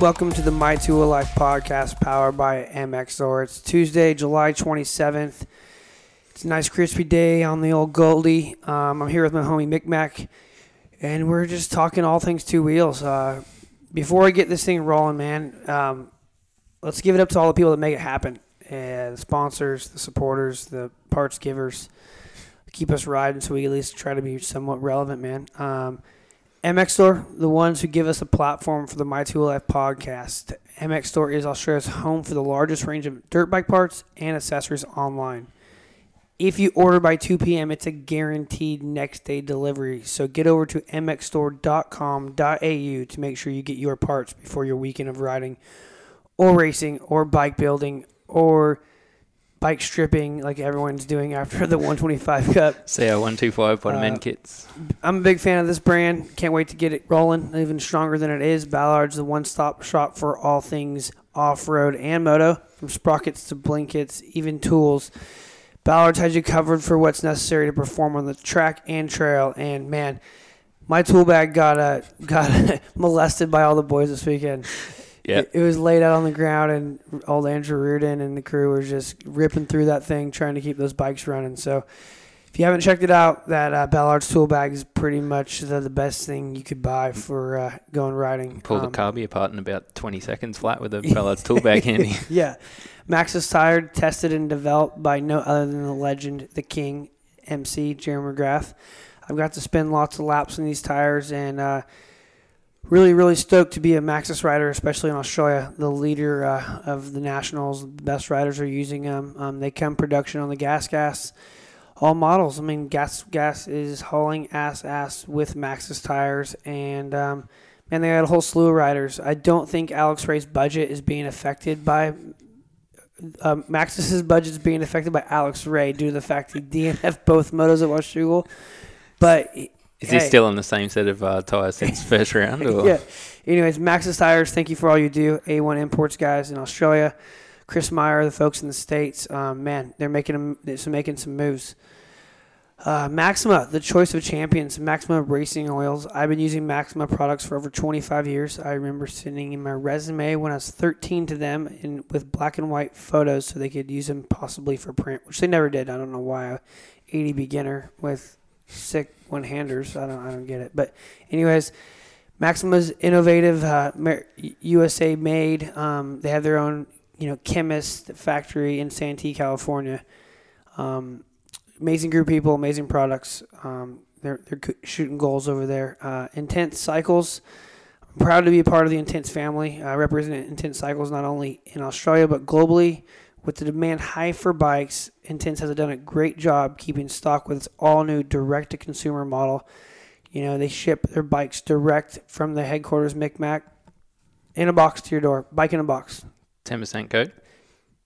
Welcome to the My Tour Life podcast powered by MXOR. It's Tuesday, July 27th. It's a nice crispy day on the old Goldie. I'm here with my homie Micmac, and we're just talking all things two wheels. Before I get this thing rolling, man, let's give it up to all the people that make it happen. The sponsors, the supporters, the parts givers. Keep us riding so we at least try to be somewhat relevant, man. MX Store, the ones who give us a platform for the My Two Life podcast. MX Store is Australia's home for the largest range of dirt bike parts and accessories online. If you order by 2 p.m., it's a guaranteed next-day delivery. So get over to mxstore.com.au to make sure you get your parts before your weekend of riding or racing or bike building or bike stripping like everyone's doing after the 125 Cup. CR 125 bottom end kits. I'm a big fan of this brand. Can't wait to get it rolling, even stronger than it is. Ballard's, the one-stop shop for all things off-road and moto, from sprockets to blinkets, even tools. Ballard's has you covered for what's necessary to perform on the track and trail. And, man, my tool bag got molested by all the boys this weekend. Yep. It was laid out on the ground, and old Andrew Reardon and the crew were just ripping through that thing, trying to keep those bikes running. So if you haven't checked it out, that Ballard's tool bag is pretty much the best thing you could buy for going riding. Pull the carby apart in about 20 seconds flat with a Ballard's tool bag handy. Yeah. Maxxis tire, tested and developed by no other than the legend, the king, MC, Jeremy McGrath. I've got to spend lots of laps in these tires, and really, really stoked to be a Maxxis rider, especially in Australia. The leader of the Nationals, the best riders are using them. They come production on the Gas, all models. I mean, Gas is hauling ass with Maxxis tires, and man, they got a whole slew of riders. I don't think Alex Ray's budget is being affected by Maxxis's budget is being affected by Alex Ray due to the fact he DNF'd both motos at Washougal, but. Is he still on the same set of tires since first round? Or? Yeah. Anyways, Maxxis Tires, thank you for all you do. A1 Imports guys in Australia, Chris Meyer, the folks in the States. Man, they're making some moves. Maxima, the choice of champions. Maxima Racing Oils. I've been using Maxima products for over 25 years. I remember sending in my resume when I was 13 to them with black and white photos so they could use them possibly for print, which they never did. I don't know why. An 80 beginner with sick one-handers. I don't get it. But anyways, Maxima's innovative, USA made. They have their own, chemist factory in Santee, California. Amazing group of people, amazing products. They're shooting goals over there. Intense Cycles. I'm proud to be a part of the Intense family. I represent Intense Cycles not only in Australia but globally. With the demand high for bikes, Intense has done a great job keeping stock with its all-new direct-to-consumer model. They ship their bikes direct from the headquarters, Micmac, in a box to your door. Bike in a box. 10% code.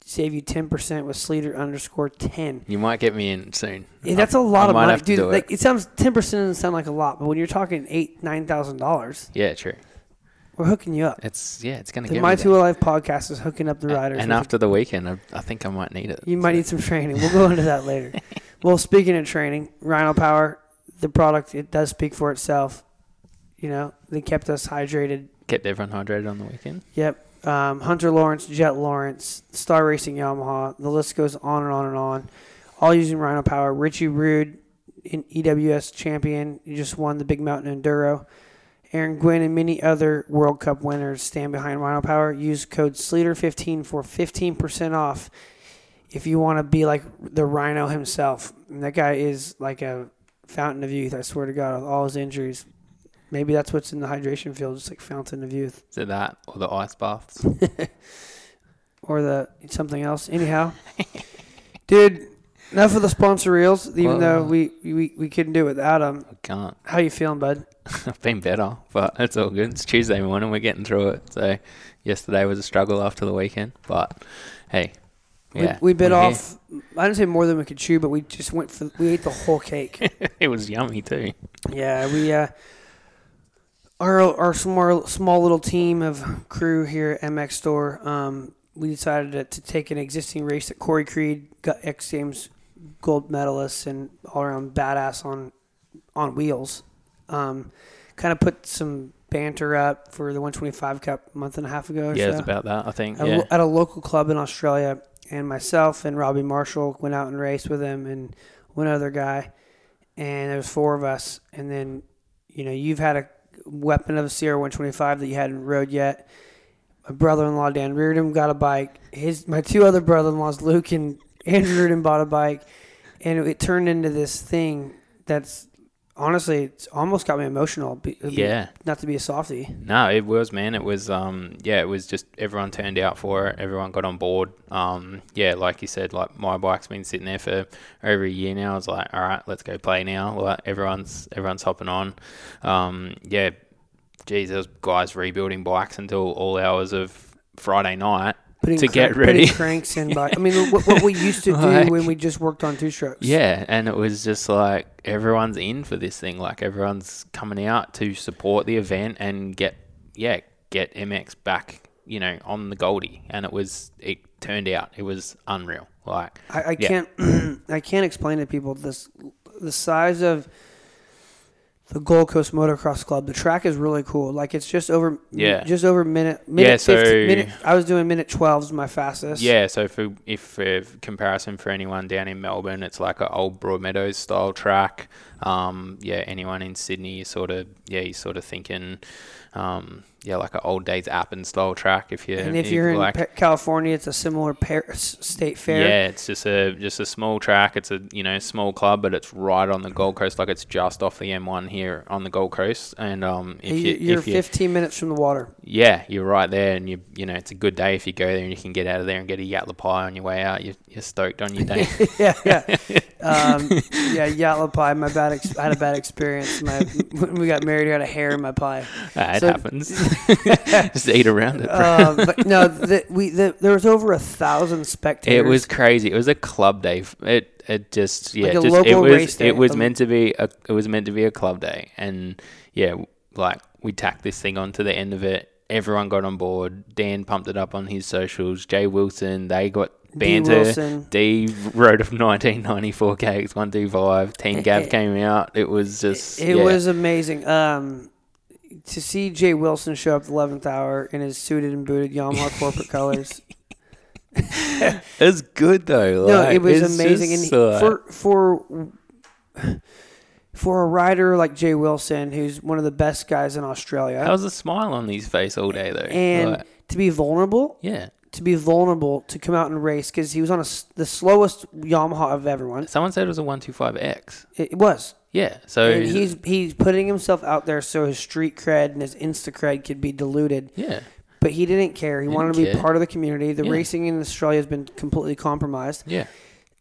Save you 10% with Sleater_10. You might get me in soon. Yeah, that's a lot of money. Dude, it sounds 10% doesn't sound like a lot, but when you're talking $8,000, $9,000. Yeah, true. We're hooking you up. It's going to get My Two Alive podcast is hooking up the riders. And after the weekend, I think I might need it. You might need some training. We'll go into that later. Well, speaking of training, Rhino Power, the product, it does speak for itself. They kept us hydrated. Kept everyone hydrated on the weekend. Yep. Hunter Lawrence, Jet Lawrence, Star Racing Yamaha. The list goes on and on and on. All using Rhino Power. Richie Rude, an EWS champion. He just won the Big Mountain Enduro. Aaron Gwynn and many other World Cup winners stand behind Rhino Power. Use code SLEATER15 for 15% off if you want to be like the Rhino himself. And that guy is like a fountain of youth, I swear to God, with all his injuries. Maybe that's what's in the hydration field, just like fountain of youth. Is it that or the ice baths? Or the something else. Anyhow, dude, enough of the sponsor reels, though we couldn't do it without them. I can't. How you feeling, bud? I've been better, but it's all good. It's Tuesday morning. We're getting through it. So yesterday was a struggle after the weekend, but hey, yeah, we bit off. Here. I didn't say more than we could chew, but we just we ate the whole cake. It was yummy too. Yeah, we our small little team of crew here at MX Store. We decided to take an existing race that Corey Creed got X Games gold medalist and all around badass on wheels. Kind of put some banter up for the 125 Cup a month and a half ago or so. Yeah, it's about that, I think. At a local club in Australia, and myself and Robbie Marshall went out and raced with him and one other guy, and there was four of us. And then, you know, you've had a weapon of a CR 125 that you hadn't rode yet. My brother-in-law, Dan Reardon, got a bike. My two other brother-in-laws, Luke and Andrew Reardon, bought a bike. And it turned into this thing that's, honestly, it's almost got me emotional. Not to be a softy. No, it was, man. It was, it was just everyone turned out for it. Everyone got on board. Like you said, like my bike's been sitting there for over a year now. I was like, all right, let's go play now. Like everyone's hopping on. Those guys rebuilding bikes until all hours of Friday night to get ready. Putting cranks in bike. I mean, what we used to do when we just worked on two-strokes. Yeah, and it was just like everyone's in for this thing. Like everyone's coming out to support the event and get MX back, you know, on the Goldie. And it turned out, it was unreal. Like I can't explain to people the size of the Gold Coast Motocross Club. The track is really cool. Like it's just over minute. Yeah, so 15, I was doing minute 12s my fastest. Yeah, so for comparison for anyone down in Melbourne, it's like an old Broadmeadows style track. Anyone in Sydney, you're sort of thinking, like an old days Appen style track. If you're in California, it's a similar state fair. Yeah, it's just a small track. It's a small club, but it's right on the Gold Coast. Like it's just off the M1 here on the Gold Coast, and you're 15 minutes from the water. Yeah, you're right there, and you it's a good day if you go there and you can get out of there and get a Yatla Pie on your way out. You're stoked on your day. Yatla Pie. I had a bad experience. When we got married, I had a hair in my pie. It happens. Just ate around it. There was over 1,000 spectators. It was crazy. It was a club day. It was meant to be a club day, and we tacked this thing onto the end of it. Everyone got on board. Dan pumped it up on his socials. Jay Wilson, they got banter. D rode of 1994 KX125. Team Gav came out. It was just... It was amazing. To see Jay Wilson show up the 11th hour in his suited and booted Yamaha corporate colors. It was good, though. No, it was amazing. And for a rider like Jay Wilson, who's one of the best guys in Australia... That was a smile on his face all day, though. And to be vulnerable... Yeah. To be vulnerable, to come out and race, because he was on the slowest Yamaha of everyone. Someone said it was a 125X. It was. Yeah. So and he's putting himself out there so his street cred and his Insta cred could be diluted. Yeah. But he didn't care. He wanted to be part of the community. The racing in Australia has been completely compromised. Yeah.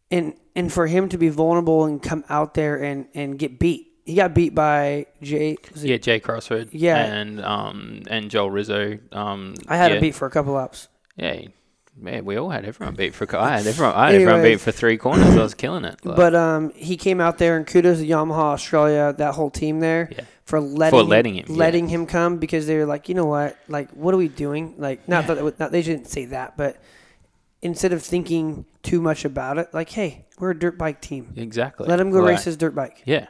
And for him to be vulnerable and come out there and get beat. He got beat by Jay Crossford. Yeah. And Joel Rizzo. I had a beat for a couple laps. Yeah, man, we all had everyone beat for... everyone beat for three corners. I was killing it. Like. But he came out there, and kudos to Yamaha Australia, that whole team there, for letting him come, because they were like, you know what, like, what are we doing? Like, they didn't say that, but instead of thinking too much about it, like, hey, we're a dirt bike team. Exactly. Let him go race his dirt bike. Yeah,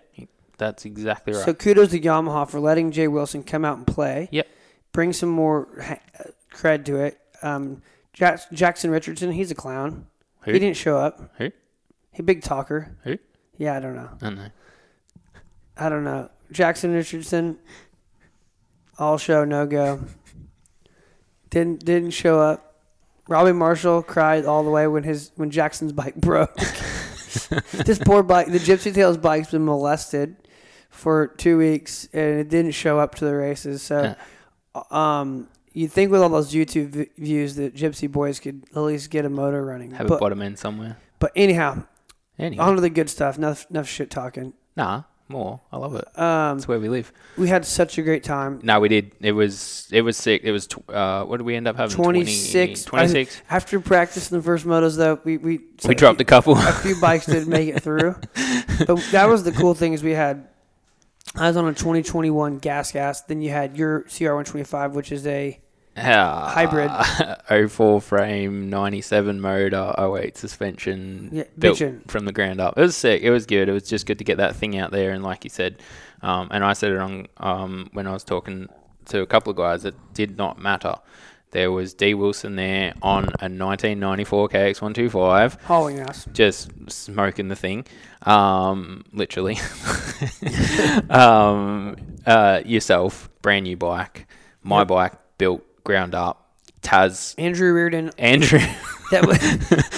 that's exactly right. So kudos to Yamaha for letting Jay Wilson come out and play. Yep. Bring some more cred to it. Jackson Richardson, he's a clown. Who? He didn't show up. Who? He big talker. Who? Yeah, I don't know. I don't know. Jackson Richardson, all show, no go. Didn't show up. Robbie Marshall cried all the way when Jackson's bike broke. This poor bike, the Gypsy Tails bike's been molested for 2 weeks, and it didn't show up to the races. So, you'd think with all those YouTube views that Gypsy Boys could at least get a motor running. Have a bottom end somewhere. But anyhow. On to the good stuff. Enough shit talking. Nah, more. I love it. That's where we live. We had such a great time. No, we did. It was sick. It was, what did we end up having? 26. After practice in the first motos, though, we dropped a couple. A few bikes didn't make it through. But that was the cool thing is we had... I was on a 2021 Gas. Then you had your CR 125, which is a hybrid. 04 frame, 97 motor, 08 suspension, built from the ground up. It was sick. It was good. It was just good to get that thing out there. And like you said, and I said it on when I was talking to a couple of guys, it did not matter. There was D. Wilson there on a 1994 KX125. Holy ass. Just smoking the thing, literally. Yourself, brand new bike. My bike, built, ground up. Taz. Andrew Reardon. Andrew. That was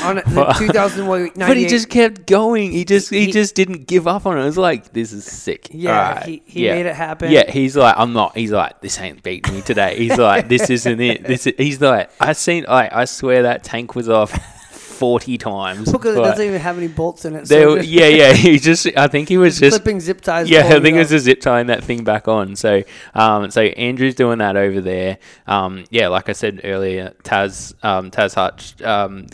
on the 2001. But he just kept going. He just didn't give up on it. It was like, this is sick. Yeah, right. he made it happen. Yeah, he's like, I'm not. He's like, this ain't beating me today. He's like, this isn't it. He's like, I swear that tank was off 40 times. Because it doesn't even have any bolts in it. So I think he was just flipping zip ties. Yeah, I think it was a zip tying that thing back on. So, so Andrew's doing that over there. Like I said earlier, Taz Hutch,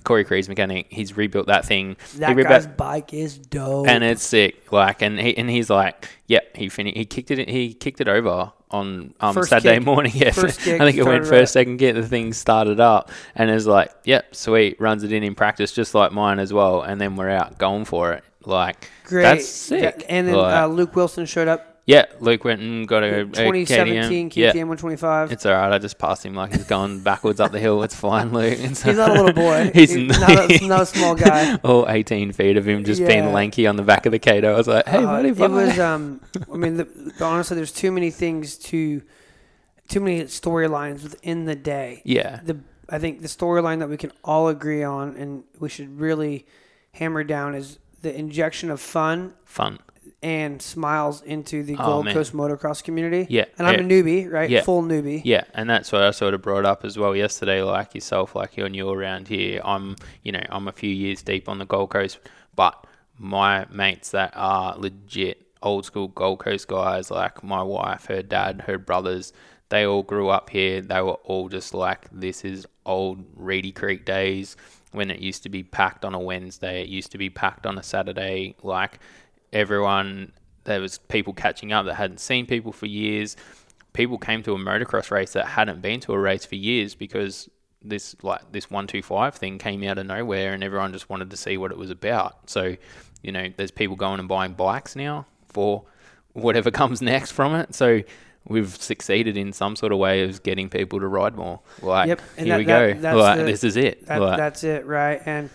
Corey Cree's mechanic, he's rebuilt that thing. That guy's bike is dope, and it's sick. Like, he kicked it. He kicked it over on Saturday morning. Yeah, second get the thing started up, and it's like, yep, sweet, runs it in practice just like mine as well, and then we're out going for it. Like, great, that's sick. And then Luke Wilson showed up. Yeah, Luke went and got a 2017 KTM 125. It's all right. I just passed him like he's going backwards up the hill. It's fine, Luke. It's he's not a little boy. He's not a small guy. All 18 feet of him just being lanky on the back of the Kato. I was like, hey, buddy, bye. It was, I mean, honestly, there's too many storylines within the day. Yeah. I think the storyline that we can all agree on and we should really hammer down is the injection of fun. And smiles into the Gold Coast motocross community. Yeah. And I'm a newbie, right? Yeah. Full newbie. Yeah. And that's what I sort of brought up as well yesterday, like yourself, like you're new around here. I'm a few years deep on the Gold Coast, but my mates that are legit old school Gold Coast guys, like my wife, her dad, her brothers, they all grew up here. They were all just like, this is old Reedy Creek days when it used to be packed on a Wednesday. It used to be packed on a Saturday. Like, everyone, there was people catching up that hadn't seen people for years. People came to a motocross race that hadn't been to a race for years because this 125 thing came out of nowhere and everyone just wanted to see what it was about. So, you know, there's people going and buying bikes now for whatever comes next from it. So we've succeeded in some sort of way of getting people to ride more. Like, this is it. That's it, right? And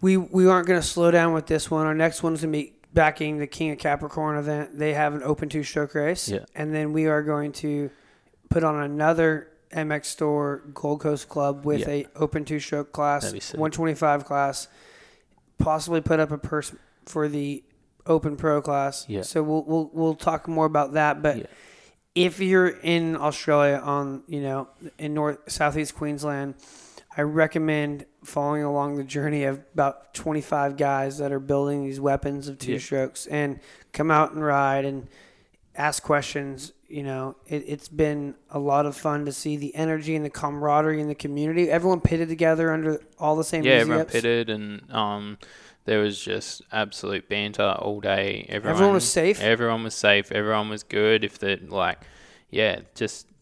We aren't going to slow down with this one. Our next one's going to be backing the King of Capricorn event. They have an open two-stroke race. Yeah. And then we are going to put on another MX Store Gold Coast Club with a open two-stroke class, 125 class, possibly put up a purse for the open pro class. Yeah. So we'll talk more about that. But if you're in Australia in southeast Queensland, I recommend following along the journey of about 25 guys that are building these weapons of two-strokes and come out and ride and ask questions. You know, it's been a lot of fun to see the energy and the camaraderie in the community. Everyone pitted together under all the same easy ups. Yeah, everyone pitted and there was just absolute banter all day. Everyone was safe. Everyone was safe. Everyone was good.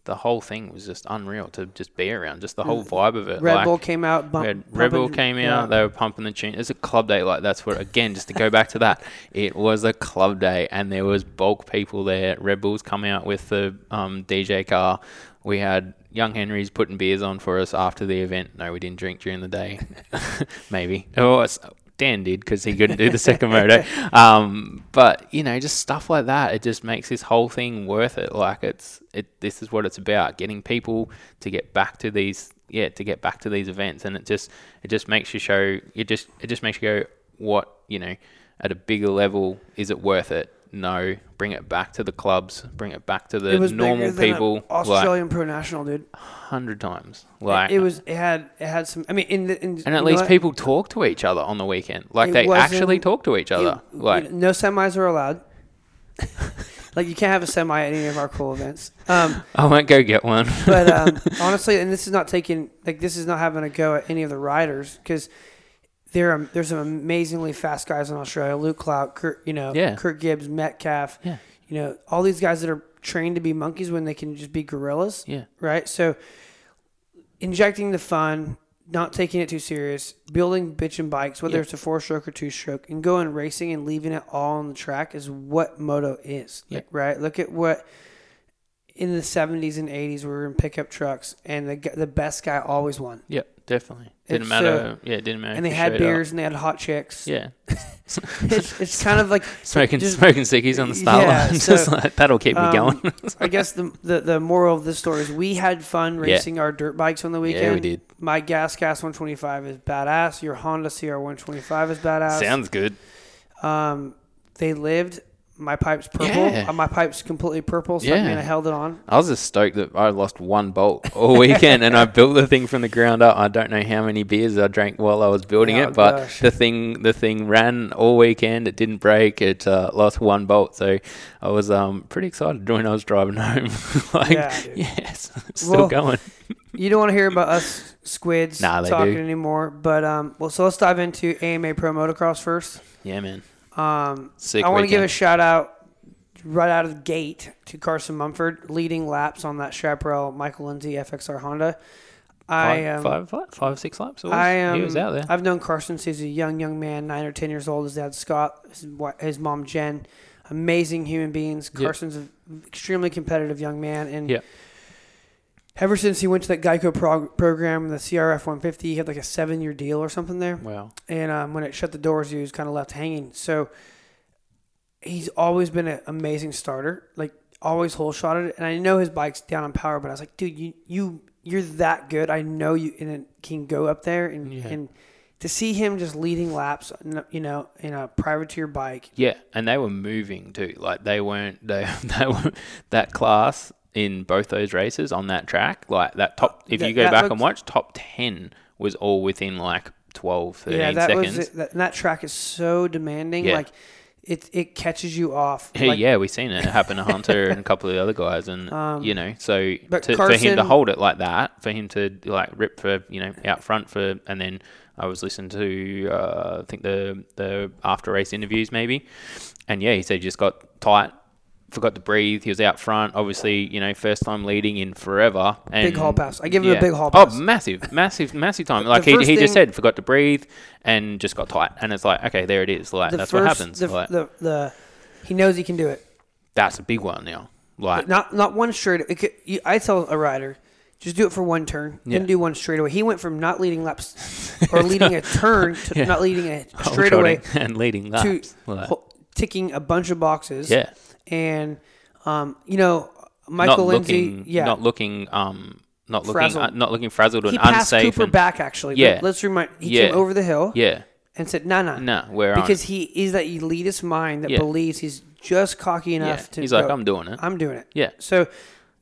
The whole thing was just unreal to just be around, just the whole vibe of it. Red Bull came out, they were pumping the tune. It was a club day, like that's what, again, just to go back to that, it was a club day and there was bulk people there. Red Bull's come out with the DJ car. We had Young Henry's putting beers on for us after the event. No, we didn't drink during the day. Maybe. Oh, Dan did because he couldn't do the second moto. But, you know, just stuff like that. It just makes this whole thing worth it. Like, this is what it's about, getting people to get back to these events. And it just makes you go, what, you know, at a bigger level, is it worth it? No, bring it back to the clubs, bring it back to the normal people. Australian Pro National, dude. 100 times. Like, it had some. I mean, and at least people talk to each other on the weekend. Like, they actually talk to each other. Like, no semis are allowed. Like, you can't have a semi at any of our cool events. I won't go get one. But honestly, and this is not having a go at any of the riders because there's some amazingly fast guys in Australia. Luke Clout, Kurt Gibbs, Metcalf. Yeah. You know, all these guys that are trained to be monkeys when they can just be gorillas. Yeah. Right? So, injecting the fun, not taking it too serious, building bitchin' bikes, whether it's a four-stroke or two-stroke, and going racing and leaving it all on the track is what moto is. Yeah. Right? Look at what in the 70s and 80s, we were in pickup trucks, and the best guy always won. Yep, definitely. Didn't matter. Yeah, it didn't matter. And they had beers and they had hot chicks. Yeah. It's kind of like... Smoking sickies on the start line. So, just like, that'll keep me going. I guess the moral of this story is we had fun racing our dirt bikes on the weekend. Yeah, we did. My Gas Gas 125 is badass. Your Honda CR 125 is badass. Sounds good. They lived... My pipe's purple. Yeah. My pipe's completely purple, so I mean, I held it on. I was just stoked that I lost one bolt all weekend, and I built the thing from the ground up. I don't know how many beers I drank while I was building it, but the thing ran all weekend. It didn't break. It lost one bolt, so I was pretty excited when I was driving home. Still going. You don't want to hear about us squids talking anymore, but so let's dive into AMA Pro Motocross first. Yeah, man. I want to give a shout out right out of the gate to Carson Mumford leading laps on that Chaparral Michael Lindsay FXR Honda. Five, 6 laps. He was out there. I've known Carson since he was a young man, 9 or 10 years old. His dad Scott, his mom Jen, amazing human beings. Carson's an extremely competitive young man, and ever since he went to that Geico program, the CRF 150, he had like a 7-year deal or something there. Wow. And when it shut the doors, he was kind of left hanging. So he's always been an amazing starter, like always hole shotted it. And I know his bike's down on power, but I was like, dude, you're that good. I know you and can go up there. And to see him just leading laps, you know, in a privateer bike. Yeah, and they were moving too. Like they weren't that class. In both those races on that track, like that top, if you go back and watch, top 10 was all within like 12, 13 seconds. That track is so demanding. Yeah. Like it catches you off. Like, we've seen it happen to Hunter and a couple of the other guys. And, you know, so Carson, for him to hold it like that, for him to like rip for, you know, out front for, and then I was listening to, I think the after race interviews maybe. And he said he just got tight. Forgot to breathe. He was out front. Obviously, you know, first time leading in forever. And big haul pass. I give him a big haul pass. Oh, massive time. Like he just said, forgot to breathe and just got tight. And it's like, okay, there it is. Like that's what happens. He knows he can do it. That's a big one now. Like not one straight. I tell a rider, just do it for one turn. Then do one straightaway. He went from not leading laps or leading a turn to not leading a straightaway and leading laps to ticking a bunch of boxes. Yeah. And, you know, Michael Lindsay, not looking frazzled and unsafe. He passed Cooper back, actually. Yeah. Let's remind, he came over the hill and said, nah, we're on. Because he is that elitist mind that believes he's just cocky enough to he's like, I'm doing it. Yeah. So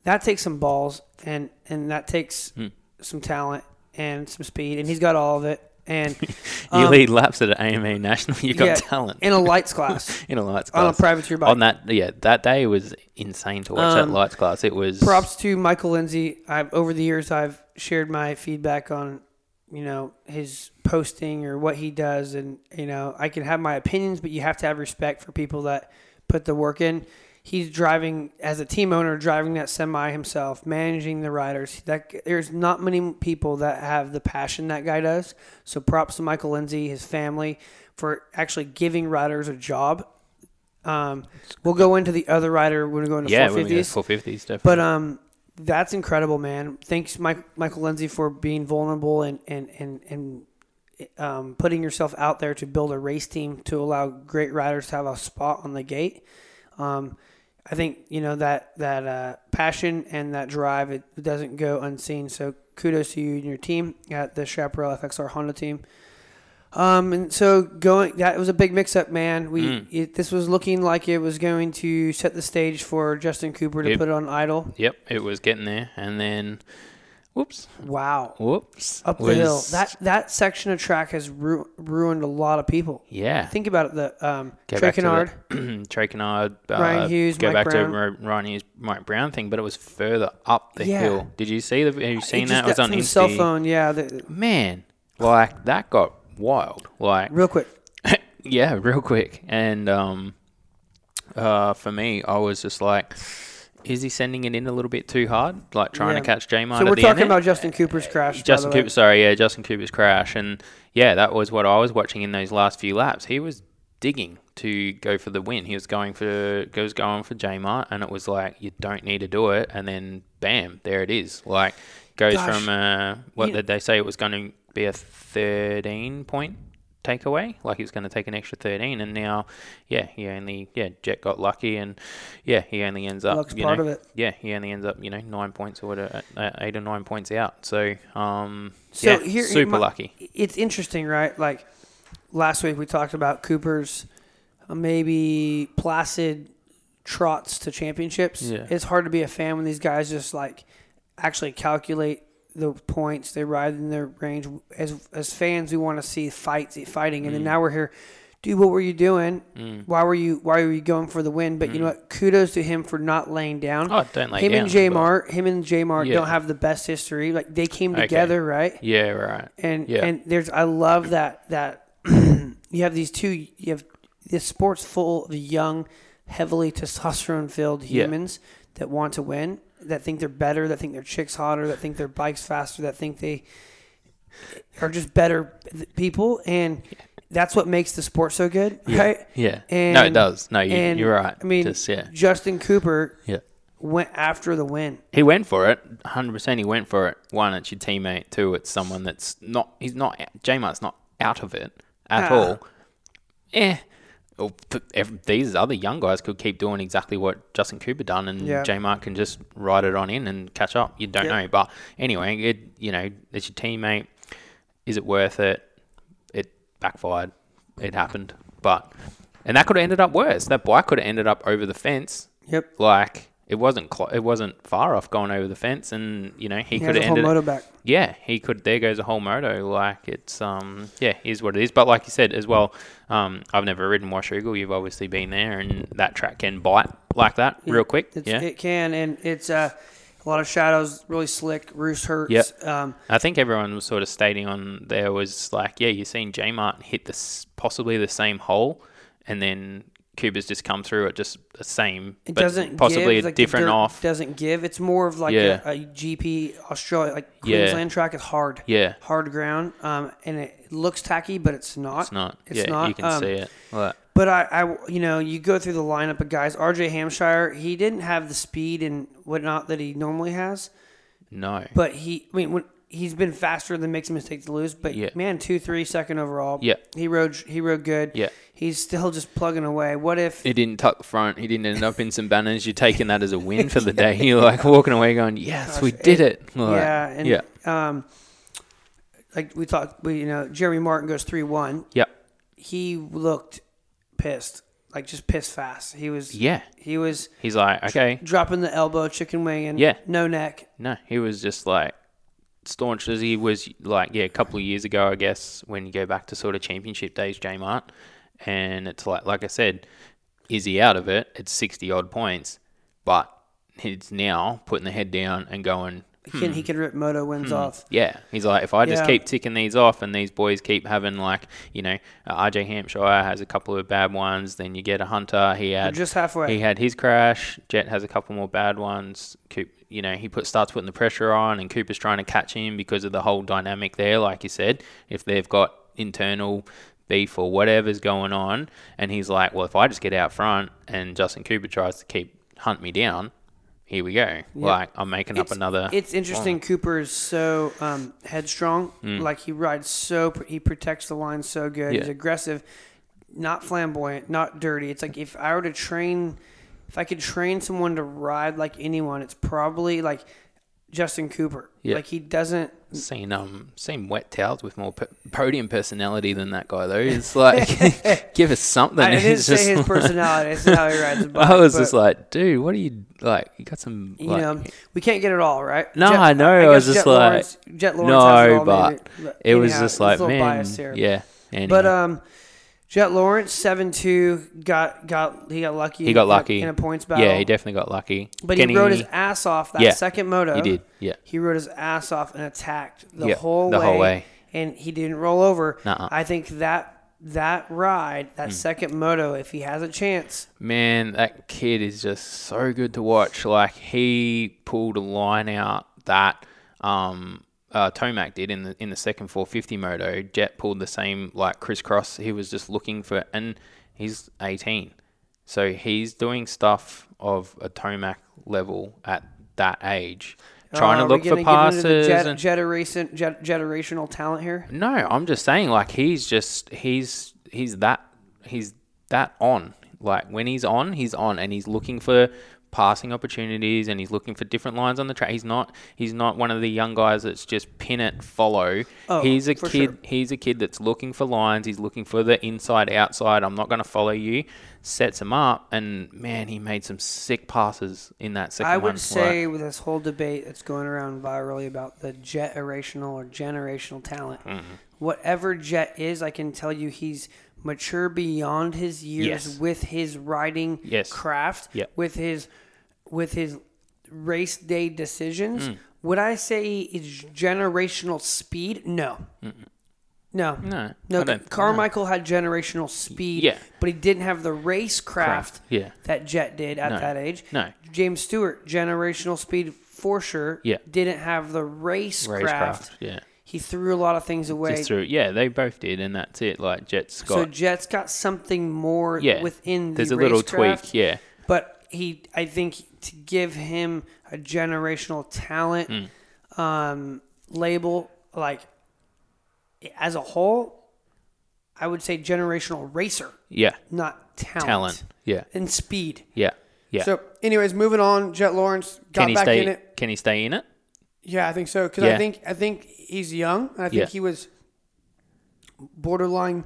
that takes some balls and that takes some talent and some speed, and he's got all of it. And you lead laps at an AMA National, you got talent. In a lights class. On a privateer bike. On that, that day was insane to watch that lights class. It was... Props to Michael Lindsay. Over the years, I've shared my feedback on, you know, his posting or what he does. And, you know, I can have my opinions, but you have to have respect for people that put the work in. He's driving, as a team owner, driving that semi himself, managing the riders. There's not many people that have the passion that guy does. So props to Michael Lindsay, his family, for actually giving riders a job. We'll go into the other rider when we go into 450s. Yeah, when we go to 450s, definitely. But that's incredible, man. Thanks, Michael Lindsay, for being vulnerable and putting yourself out there to build a race team to allow great riders to have a spot on the gate. I think, you know, that passion and that drive, it doesn't go unseen. So kudos to you and your team at the Chaparral FXR Honda team. And so that was a big mix-up, man. This was looking like it was going to set the stage for Justin Cooper to put it on idle. Yep, it was getting there. And then, whoops. Wow. Whoops. Up the hill. That section of track has ruined a lot of people. Yeah. Think about it. Trey Kennard. Ryan Hughes, Mike Brown. Ryan Hughes, Mike Brown thing, but it was further up the hill. Did you see that? It was on Insta. Cell phone, man, like that got wild. Like real quick. Yeah, real quick. And for me, I was just like... Is he sending it in a little bit too hard, like trying to catch J Martin? So we're talking about Justin Cooper's crash. Justin Cooper's crash, and that was what I was watching in those last few laps. He was digging to go for the win. He was going for J Mart, and it was like, you don't need to do it, and then bam, there it is. Like, goes from did they say it was going to be a 13-point takeaway? Like, he was going to take an extra 13, and now, Jet got lucky, and he only ends up, luck's part of it. Yeah, he only ends up, 9 points or whatever, 8 or 9 points out. So, lucky. It's interesting, right? Like, last week we talked about Cooper's maybe placid trots to championships. Yeah. It's hard to be a fan when these guys just like actually calculate the points they ride in their range. As fans, we want to see fighting, and then now we're here. Dude, what were you doing? Mm. Why were you going for the win? But you know what? Kudos to him for not laying down. Oh, don't lay down. Him and J Mart don't have the best history. Like, they came together, right? Yeah, right. And there's, I love that you have this sport's full of young, heavily testosterone-filled humans that want to win, that think they're better, that think their chick's hotter, that think their bike's faster, that think they are just better people, and that's what makes the sport so good, right? Yeah. And, no, it does. No, you're right. I mean, Justin Cooper went after the win. He went for it. 100% he went for it. One, it's your teammate. Two, it's someone that's not – J-Mart's not out of it at all. Well, these other young guys could keep doing exactly what Justin Cooper done, and J Mark can just ride it on in and catch up. You don't know, but anyway, it's your teammate. Is it worth it? It backfired. It happened, and that could have ended up worse. That bike could have ended up over the fence. Yep. Like, it wasn't far off going over the fence, and he could have ended. Whole moto back. Yeah, he could. There goes a whole moto. Like, it's is what it is. But like you said as well, I've never ridden Washougal. You've obviously been there, and that track can bite like that real quick. It can, and it's a lot of shadows, really slick. Roost hurts. Yep. I think everyone was sort of stating on there was like, you've seen J Martin hit possibly the same hole, and then Cuba's just come through it, just the same. It doesn't possibly give, like, a different off. Doesn't give. It's more of like a GP Australia, like Queensland track. It's hard. Yeah. Hard ground. And it looks tacky, but it's not. It's not. You can see it. Right. But I you go through the lineup of guys. RJ Hampshire, he didn't have the speed and whatnot that he normally has. No. But he's been faster than makes a mistake to lose, but man, 2-3 second overall. Yeah. He rode good. Yeah. He's still just plugging away. What if he didn't tuck the front? He didn't end up in some banners. You're taking that as a win for the day. You're like walking away going, "Yes, we did it." Like, like we talked, Jeremy Martin goes 3-1. Yep. He looked pissed, like just pissed fast. He was. Yeah. He was. He's like, okay, dropping the elbow, chicken wing, and no neck. No, he was just like staunch as he was. Like, a couple of years ago, I guess, when you go back to sort of championship days, J Mart. And it's like I said, is he out of it? It's 60-odd points, but it's now putting the head down and going, He can rip moto wins off. Yeah. He's like, if I just keep ticking these off and these boys keep having RJ Hampshire has a couple of bad ones, then you get a Hunter. Just halfway. He had his crash. Jet has a couple more bad ones. Coop, he starts putting the pressure on, and Cooper's trying to catch him because of the whole dynamic there. Like you said, if they've got internal beef or whatever's going on, and he's like, well, if I just get out front and Justin Cooper tries to hunt me down, here we go. Yeah. Like, I'm making up another. It's interesting. Line. Cooper is so headstrong. Like, he rides so, he protects the line so good. Yeah. He's aggressive, not flamboyant, not dirty. It's like, if I could train someone to ride like anyone, it's probably like Justin Cooper. Yeah. Like, he doesn't. Seen wet towels with more podium personality than that guy, though. It's like, give us something. I didn't say his personality. It's how he rides the bike. I was just like, dude, what are you like? You got some. Like, we can't get it all, right? No, I know. I was just like, Jet Lawrence. No, but it was just like, man, yeah. Anyhow. But Jet Lawrence 7-2 got lucky. He got lucky in a points battle. Yeah, he definitely got lucky. But he rode his ass off that second moto. He did. Yeah, he rode his ass off and attacked the whole way, and he didn't roll over. Nuh-uh. I think that ride, that second moto, if he has a chance, man, that kid is just so good to watch. Like, he pulled a line out that Tomac did in the second 450 moto. Jet pulled the same, like, crisscross. He was just looking for, and He's 18. So he's doing stuff of a Tomac level at that age, trying to look for passes. Generational talent here? No, I'm just saying, like, he's that on. Like, when he's on, and he's looking for passing opportunities, and he's looking for different lines on the track. He's not one of the young guys that's just pin it, follow. He's a kid that's looking for lines. He's looking for the inside, outside. I'm not going to follow you. Sets him up, and man, he made some sick passes in that second one. I would say with this whole debate that's going around virally about the generational talent, whatever Jet is, I can tell you he's mature beyond his years with his riding craft, with his race day decisions. Would I say it's generational speed? No. No. Carmichael had generational speed, but he didn't have the race craft that Jet did at that age. No. James Stewart, generational speed for sure, didn't have the race craft. He threw a lot of things away. They both did, and that's it. Like, Jet's got... So Jet's got something more within the race craft. There's a little tweak, But I think to give him a generational talent label, like, as a whole, I would say generational racer. Yeah. Not talent. Yeah. And speed. Yeah. So, anyways, moving on. Jet Lawrence got back in it. Can he stay in it? Yeah, I think so. Because I think he's young. And I think he was borderline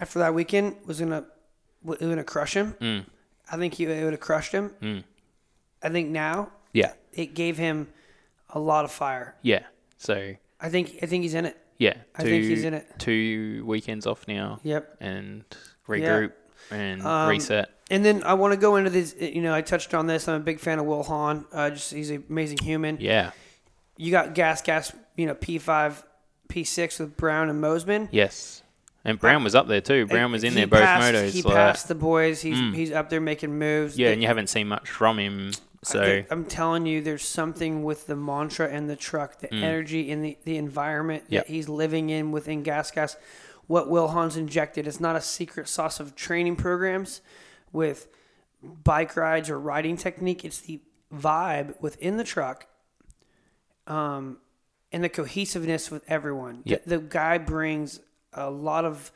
after that weekend was gonna crush him. I think it would have crushed him. I think now, it gave him a lot of fire. Yeah. So I think he's in it. Yeah. I think he's in it. 2 weekends off now. Yep. And regroup and reset. And then I want to go into this. You know, I touched on this. I'm a big fan of Will Hahn. He's an amazing human. Yeah. You got Gas, you know, P5, P6 with Brown and Mosman. Yes. And Brown was up there too. Brown was in there both motos. He passed the boys. He's up there making moves. Yeah, and you haven't seen much from him. So I'm telling you, there's something with the mantra and the truck, the energy and the environment that he's living in within Gas. What Will Hahn's injected. It's not a secret sauce of training programs with bike rides or riding technique. It's the vibe within the truck. And the cohesiveness with everyone. Yep. The guy brings a lot of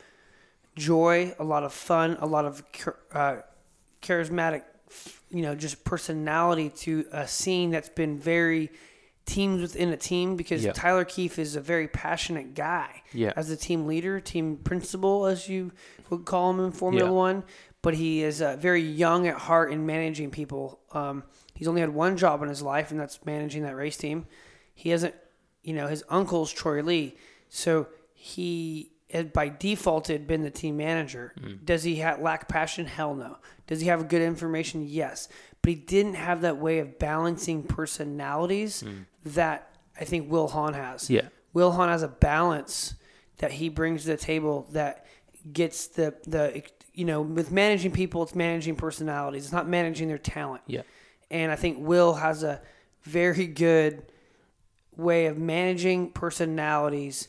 joy, a lot of fun, a lot of charismatic, just personality to a scene that's been very teams within a team because Tyler Keefe is a very passionate guy as a team leader, team principal, as you would call him in Formula One. But he is very young at heart in managing people. He's only had one job in his life, and that's managing that race team. He hasn't, his uncle's Troy Lee. So he had by default had been the team manager. Does he lack passion? Hell no. Does he have good information? Yes. But he didn't have that way of balancing personalities that I think Will Hahn has. Yeah. Will Hahn has a balance that he brings to the table that gets the with managing people, it's managing personalities. It's not managing their talent. Yeah. And I think Will has a very good way of managing personalities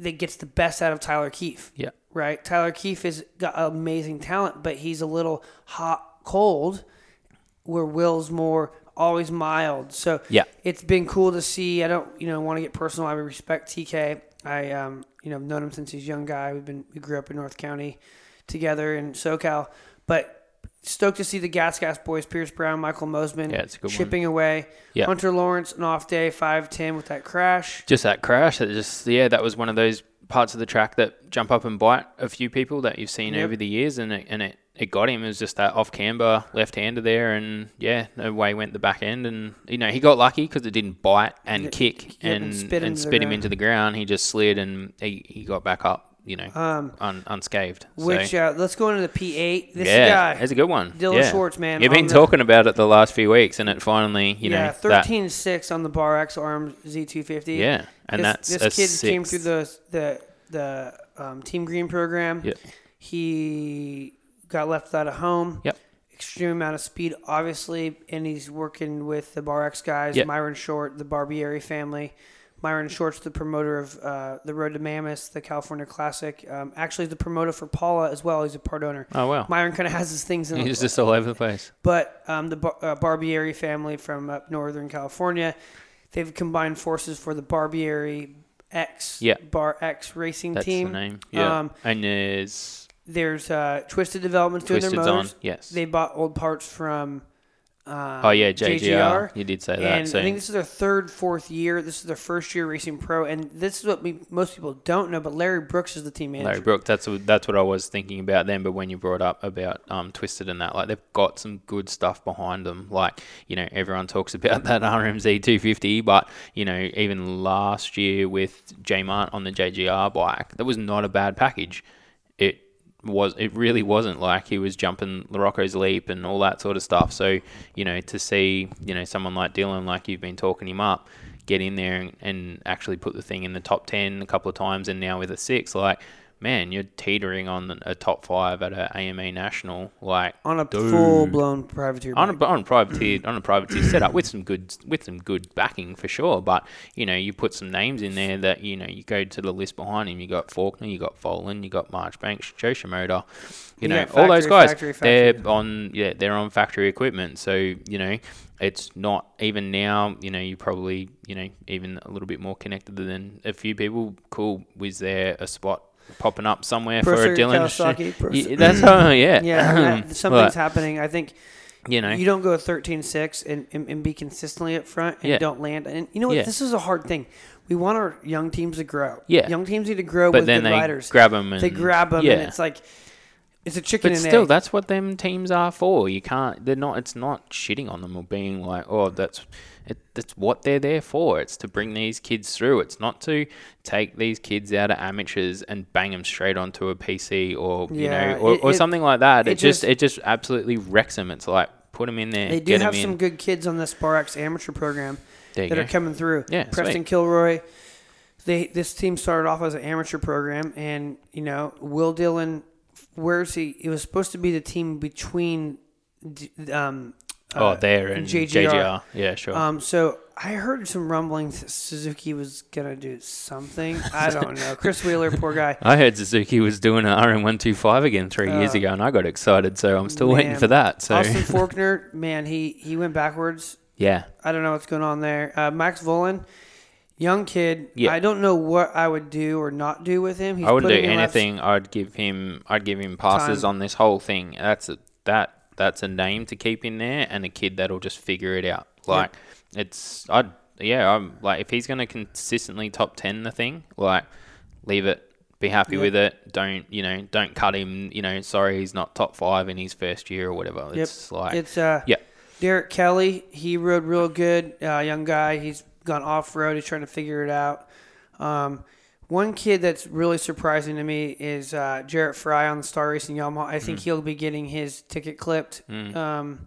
that gets the best out of Tyler Keefe. Yeah. Right? Tyler Keefe has got amazing talent, but he's a little hot, cold, where Will's more always mild. So it's been cool to see. I don't, want to get personal. I respect TK. I, I've known him since he's a young guy. We grew up in North County together in SoCal. But stoked to see the Gas boys, Pierce Brown, Michael Mosman, chipping away. Yep. Hunter Lawrence, an off day, 5'10" with that crash. Just that crash. That was one of those parts of the track that jump up and bite a few people that you've seen over the years, and it got him. It was just that off-camber left-hander there, and away went the back end. And, he got lucky because it didn't bite and kick and spit him into the ground. He just slid, and he got back up. Unscathed. Which, let's go into the P8. This guy. That's a good one. Dylan Schwartz, man. You've been talking about it the last few weeks, and it finally, 13.6 on the Bar X Arm Z250. Yeah, and this kid came through the Team Green program. Yep. He got left out of home. Yep. Extreme amount of speed, obviously, and he's working with the Bar X guys, Myron Short, the Barbieri family. Myron Short's the promoter of the Road to Mammoth, the California Classic. Actually, the promoter for Paula as well. He's a part owner. Oh, wow. Myron kind of has his things in. He's just all over the place. But the Barbieri family from up Northern California, they've combined forces for the Barbieri X, Bar X Racing Team. That's the name. Yeah. And there's Twisted Developments doing their motors. On, yes. They bought old parts from... JGR. You did say that. And I think this is their fourth year. This is their first year racing pro, and this is what most people don't know, but Larry Brooks is the team manager. Larry Brooks, that's what I was thinking about then, but when you brought up about Twisted and that, like, they've got some good stuff behind them. Like, you know, everyone talks about that RMZ 250, but, you know, even last year with J Mart on the JGR bike, that was not a bad package. It really wasn't. Like, he was jumping Larocco's Leap and all that sort of stuff. So, you know, to see, you know, someone like Dylan, like you've been talking him up, get in there and actually put the thing in the top 10 a couple of times, and now with a 6, like, man, you're teetering on a top 5 at an AMA National, like, on a full blown privateer, on a privateer setup with some good backing for sure. But, you know, you put some names in there that, you know, you go to the list behind him. You got Faulkner, you got Folan, you got Marchbank, Yoshimoto, you know, factory, all those guys. Factory. They're on factory equipment. So, you know, it's not even now, you know, you probably, you know, even a little bit more connected than a few people. Cool, was there a spot popping up somewhere for a Dylan? That's how, yeah. Yeah, something's happening. I think, you know, you don't go 13-6 and be consistently up front and don't land. And you know what? Yeah. This is a hard thing. We want our young teams to grow. Yeah. Young teams need to grow but with good riders. They grab them and it's like... It's a chicken and egg. But still, that's what them teams are for. You can't... It's not shitting on them or being like, oh, that's what they're there for. It's to bring these kids through. It's not to take these kids out of amateurs and bang them straight onto a PC or, you know, or something like that. It just absolutely wrecks them. It's like, put them in there. They do have some good kids on this BarX amateur program that are coming through. Yeah, Preston Kilroy. This team started off as an amateur program, and, you know, Will Dillon... Where is he? It was supposed to be the team between there and JGR. Yeah, sure. So I heard some rumblings Suzuki was going to do something. I don't know. Chris Wheeler, poor guy. I heard Suzuki was doing an RM125 again 3 years ago, and I got excited, so I'm still waiting for that. So Austin Faulkner, man, he went backwards. Yeah. I don't know what's going on there. Max Volan. Young kid, yeah. I don't know what I would do or not do with him. I wouldn't do anything. I'd give him passes on this whole thing. That's a name to keep in there, and a kid that'll just figure it out. Like, I'm like, if he's gonna consistently top 10 the thing, like, leave it. Be happy with it. Don't cut him. You know, sorry, he's not top 5 in his first year or whatever. It's like Derek Kelly, he rode real good, young guy. He's gone off-road. He's trying to figure it out. One kid that's really surprising to me is Jarrett Fry on the Star Racing Yamaha. I think he'll be getting his ticket clipped. They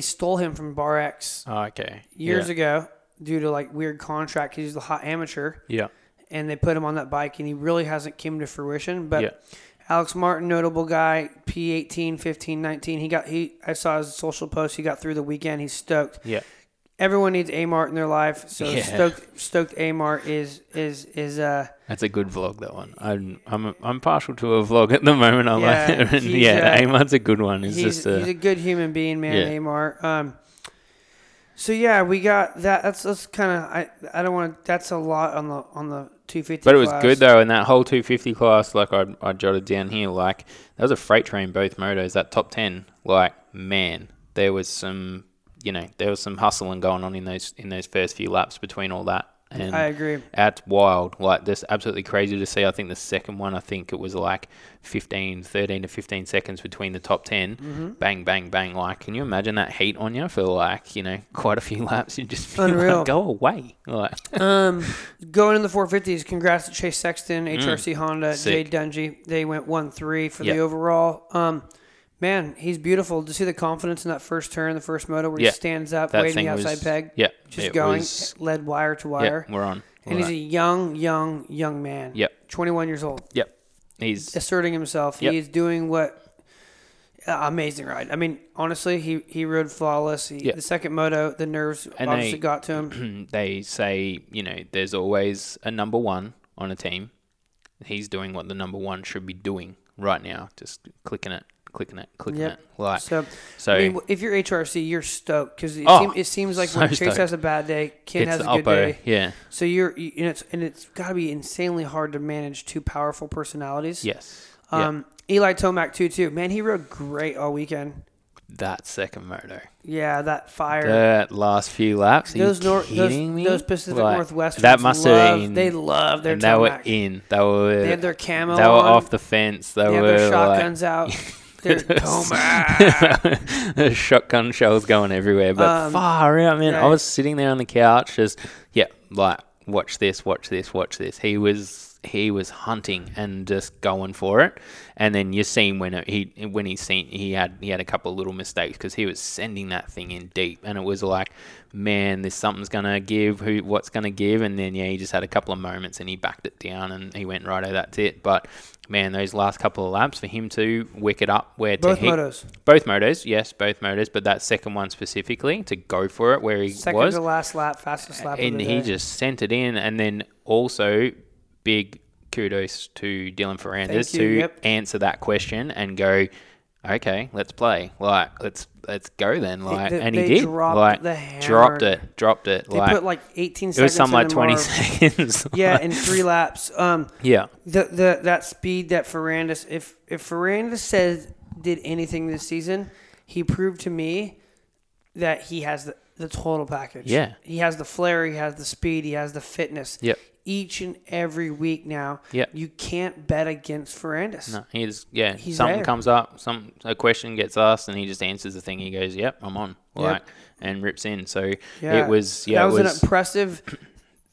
stole him from BarX years ago due to, like, weird contract. He's a hot amateur. Yeah. And they put him on that bike, and he really hasn't come to fruition. But Alex Martin, notable guy, P18, 15, 19. I saw his social post. He got through the weekend. He's stoked. Yeah. Everyone needs A-Mart in their life, so stoked A-Mart is That's a good vlog, that one. I'm partial to a vlog at the moment. A-Mart's a good one. He's a good human being, man, A-Mart. So yeah, we got that. That's kind of I don't want to. That's a lot on the 250 but it was class. Good though, in that whole 250 class, like I jotted down here, like, that was a freight train, both motos, that top 10. Like, man, there was some hustling going on in those first few laps between all that. And I agree. That's wild. Like, that's absolutely crazy to see. I think the second one, it was like 13 to 15 seconds between the top 10. Mm-hmm. Bang, bang, bang. Like, can you imagine that heat on you for, like, you know, quite a few laps? You just feel like, go away. Like, going in the 450s, congrats to Chase Sexton, HRC Honda, Sick. Jade Dungy. They went 1-3 for the overall. Man, he's beautiful. To see the confidence in that first turn, the first moto, where he stands up, waiting the outside peg, just going, led wire to wire. Yep, we're on. And he's a young man. Yep. 21 years old. Yep. He's asserting himself. Yep. He's doing what Amazing ride. I mean, honestly, he rode flawless. The second moto, the nerves and obviously got to him. They say, you know, there's always a number one on a team. He's doing what the number one should be doing right now, just clicking it. Like, so I mean, if you're HRC, you're stoked because it seems like so when Chase has a bad day, Ken has a good day. Yeah. So it's got to be insanely hard to manage two powerful personalities. Yes. Eli Tomac too. Man, he rode great all weekend. That second moto. Yeah, that fire. That last few laps. Are you kidding me? Those Pacific Northwest. That must have been. They loved their. And they were in. They had their camo. They were on. Off the fence. They had their shotguns out. They're Tomac. There's shotgun shells going everywhere. But far out, man. Right. I was sitting there on the couch, watch this. He was hunting and just going for it, and then you seen when he had a couple of little mistakes because he was sending that thing in deep, and it was like, man, this something's gonna give. What's gonna give? And then he just had a couple of moments and he backed it down and he went righto, that's it. But man, those last couple of laps for him to wick it up where both motos, but that second one specifically to go for it where he second was second to last lap, fastest lap, and he just sent it in, and then also. Big kudos to Dylan Ferrandis to answer that question and go, okay, let's play. Like, let's go then. Like, and he did. Dropped it. They put 18 seconds. It was something like 20 seconds. Yeah, in 3 laps. Yeah. That speed that Ferrandis. If Ferrandis did anything this season, he proved to me that he has the total package. Yeah. He has the flair. He has the speed. He has the fitness. Yep. Each and every week now, you can't bet against Ferrandis. No, he's something there. Comes up, a question gets asked, and he just answers the thing. He goes, "Yep, I'm on," and rips in. So it was an impressive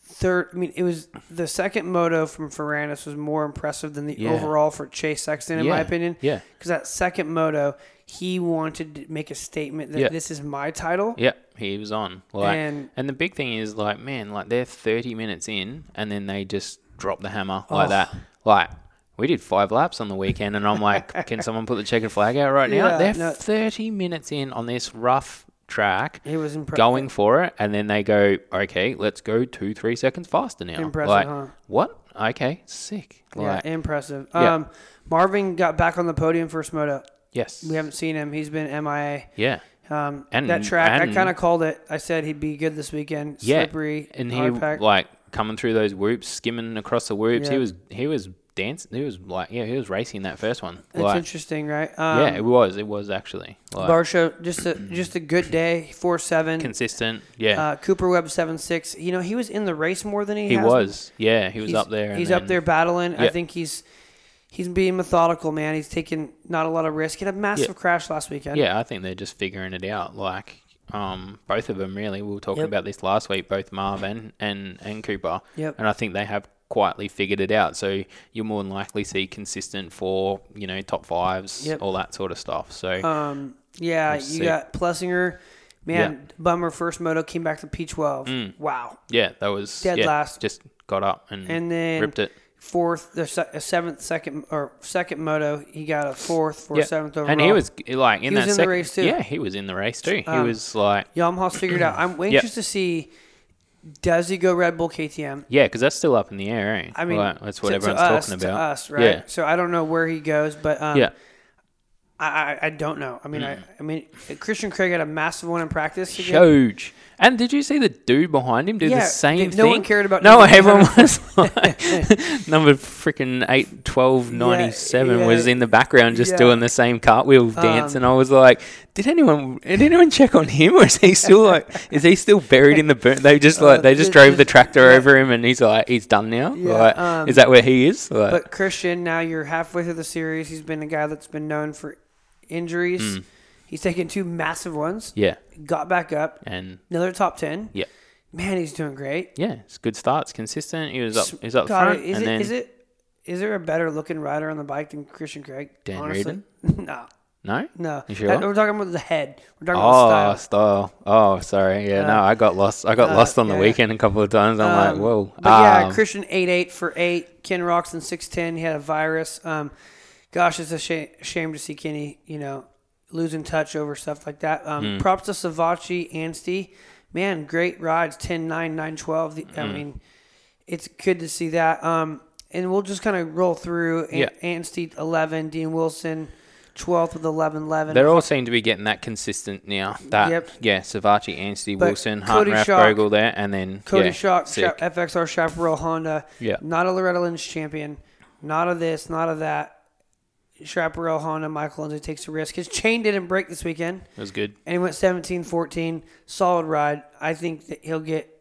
third. I mean, it was the second moto from Ferrandis was more impressive than the overall for Chase Sexton, in my opinion. Yeah, because that second moto, he wanted to make a statement that this is my title. Yeah. He was on. And the big thing is, they're 30 minutes in and then they just drop the hammer like that. Like, we did 5 laps on the weekend and I'm like, can someone put the checkered flag out right now? They're 30 minutes in on this rough track. It was impressive. Going for it. And then they go, okay, let's go 2-3 seconds faster now. Impressive, what? Okay, sick. Impressive. Yeah. Marvin got back on the podium first moto. Yes. We haven't seen him. He's been MIA. Yeah. That track, I kind of called it. I said he'd be good this weekend. Slippery, and he coming through those whoops, skimming across the whoops. Yeah. He was dancing. He was he was racing that first one. It's interesting, right? It was. It was actually. Barsha, just a good day. 4.7 consistent. Yeah. Cooper Webb 7.6. You know, he was in the race more than he has. He was. Yeah, he was up there. He's up there battling. Yeah. I think he's. He's being methodical, man. He's taking not a lot of risk. He had a massive crash last weekend. Yeah, I think they're just figuring it out. Both of them, really. We were talking about this last week, both Marv and Cooper. Yep. And I think they have quietly figured it out. So you'll more than likely see consistent for, top fives, all that sort of stuff. So, you got Plessinger. Man, bummer first moto, came back to P12. Mm. Wow. Yeah, that was dead last. Just got up and then ripped it. Second moto, he got a seventh overall. And he was in the race too. Yeah, he was in the race too. He was Yamaha's figured out. I'm anxious to see, does he go Red Bull KTM? Yeah, because that's still up in the air, ain't? I mean, that's what everyone's talking about. To us, right? Yeah. So I don't know where he goes, but I don't know. I mean, Christian Craig had a massive one in practice. Huge. And did you see the dude behind him do the same thing? No one cared about. No, everyone was number freaking 8, 12, 97 was in the background just doing the same cartwheel dance. And I was like, did anyone check on him? Or is he still is he still buried in the burn? They just drove the tractor over him and he's like, he's done now. Yeah, is that where he is? But Christian, now you're halfway through the series. He's been a guy that's been known for injuries. Mm. He's taken 2 massive ones. Yeah. Got back up. And another top 10. Yeah. Man, he's doing great. Yeah. It's good starts. Consistent. He was up front. Is there a better looking rider on the bike than Christian Craig? Dan Reardon? No. No? No. You sure? We're talking about the head. We're talking about style. Oh, sorry. Yeah, no, I got lost. I got lost on the weekend a couple of times. I'm like, whoa. But Christian 8.8 for 8. Ken Roxon 6.10. He had a virus. Gosh, it's a shame to see Kenny, losing touch over stuff like that. Props to Savacci and Steve. Man, great rides, 10, 9, 9, 12. I mean, it's good to see that. And we'll just kind of roll through. Anstey, 11. Dean Wilson, 12th with 11. They all seem to be getting that consistent now. Yeah, Savacci, Anstey, Wilson, Hart, Raff, Bogle there, and then Cody Shock, FXR, Chaparral, Honda. Yeah. Not a Loretta Lynch champion. Not a this, not a that. Chaparral, Honda, Michael Lindsay takes a risk. His chain didn't break this weekend. That was good. And he went 17-14. Solid ride. I think that he'll get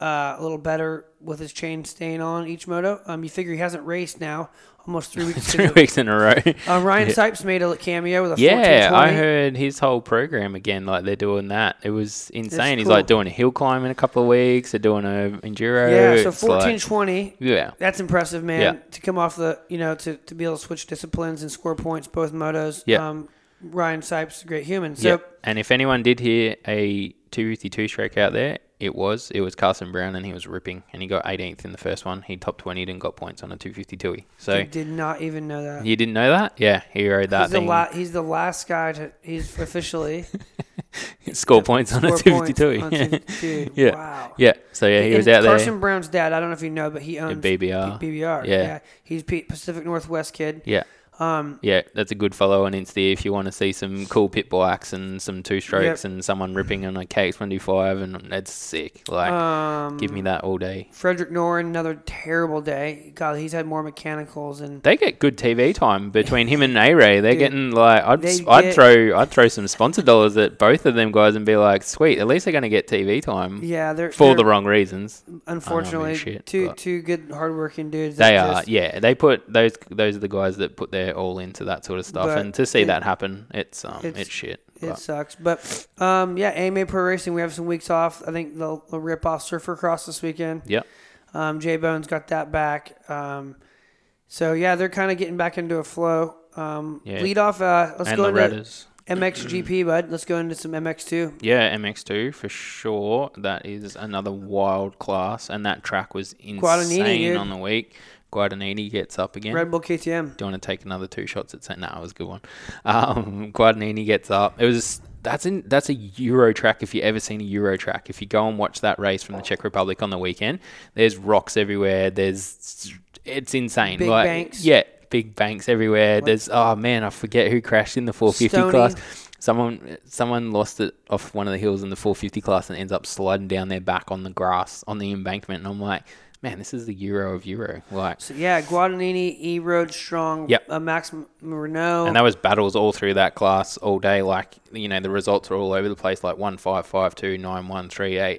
a little better with his chain staying on each moto. You figure he hasn't raced now almost 3 weeks. In a row. Ryan Sipes made a cameo with a 14-20. I heard his whole program again. Like they're doing that. It was insane. Cool. He's like doing a hill climb in a couple of weeks. They're doing a enduro. Yeah, so 14-20. Like, yeah, that's impressive, man. Yeah. To come off the, you know, to be able to switch disciplines and score points both motos. Yeah. Ryan Sipes, great human. So, and if anyone did hear a 252 stroke out there, it was Carson Brown, and he was ripping, and he got 18th in the first one. He top 20'd and got points on a 252. So you did not even know that. You didn't know that? Yeah, he rode that thing. He's the last guy to. He's officially score points on a 252. Yeah. Wow. Yeah. So he was out there. Carson Brown's dad. I don't know if you know, but he owns BBR. Yeah. He's Pacific Northwest kid. Yeah. That's a good follow on Insta if you want to see some cool pit bikes and some two strokes and someone ripping on a KX125, and that's sick. Like, give me that all day. Frederick Noren, another terrible day. God, he's had more mechanicals, and they get good TV time between him and A-Ray. They're getting like I'd throw some sponsor dollars at both of them guys and be like, sweet, at least they're going to get TV time. Yeah, they're for the wrong reasons. Unfortunately, two good hardworking dudes. They put those are the guys that put their all into that sort of stuff, but and to see that happen, it's shit. It sucks, but AMA Pro Racing, we have some weeks off. I think they'll rip off Surfer Cross this weekend. Yep. J Bone's got that back. They're kind of getting back into a flow. Lead off. Let's go into MXGP, bud. Let's go into some MX2. Yeah, MX2 for sure. That is another wild class, and that track was insane on the week. Guadagnini gets up again. Red Bull KTM. Do you want to take another two shots at saying, it was a good one. Guadagnini gets up. It was that's a Euro track if you ever seen a Euro track. If you go and watch that race from the Czech Republic on the weekend, there's rocks everywhere. It's insane. Big banks. Yeah, big banks everywhere. What? There's I forget who crashed in the 450 class. Someone lost it off one of the hills in the 450 class and ends up sliding down their back on the grass on the embankment, and I'm like, man, this is the Euro of Euro. Like, so yeah, Guadagnini, E-Road, Strong, Max Renault. And that was battles all through that class all day. Like, you know, the results are all over the place, like 1-5, 5-2, 9-1,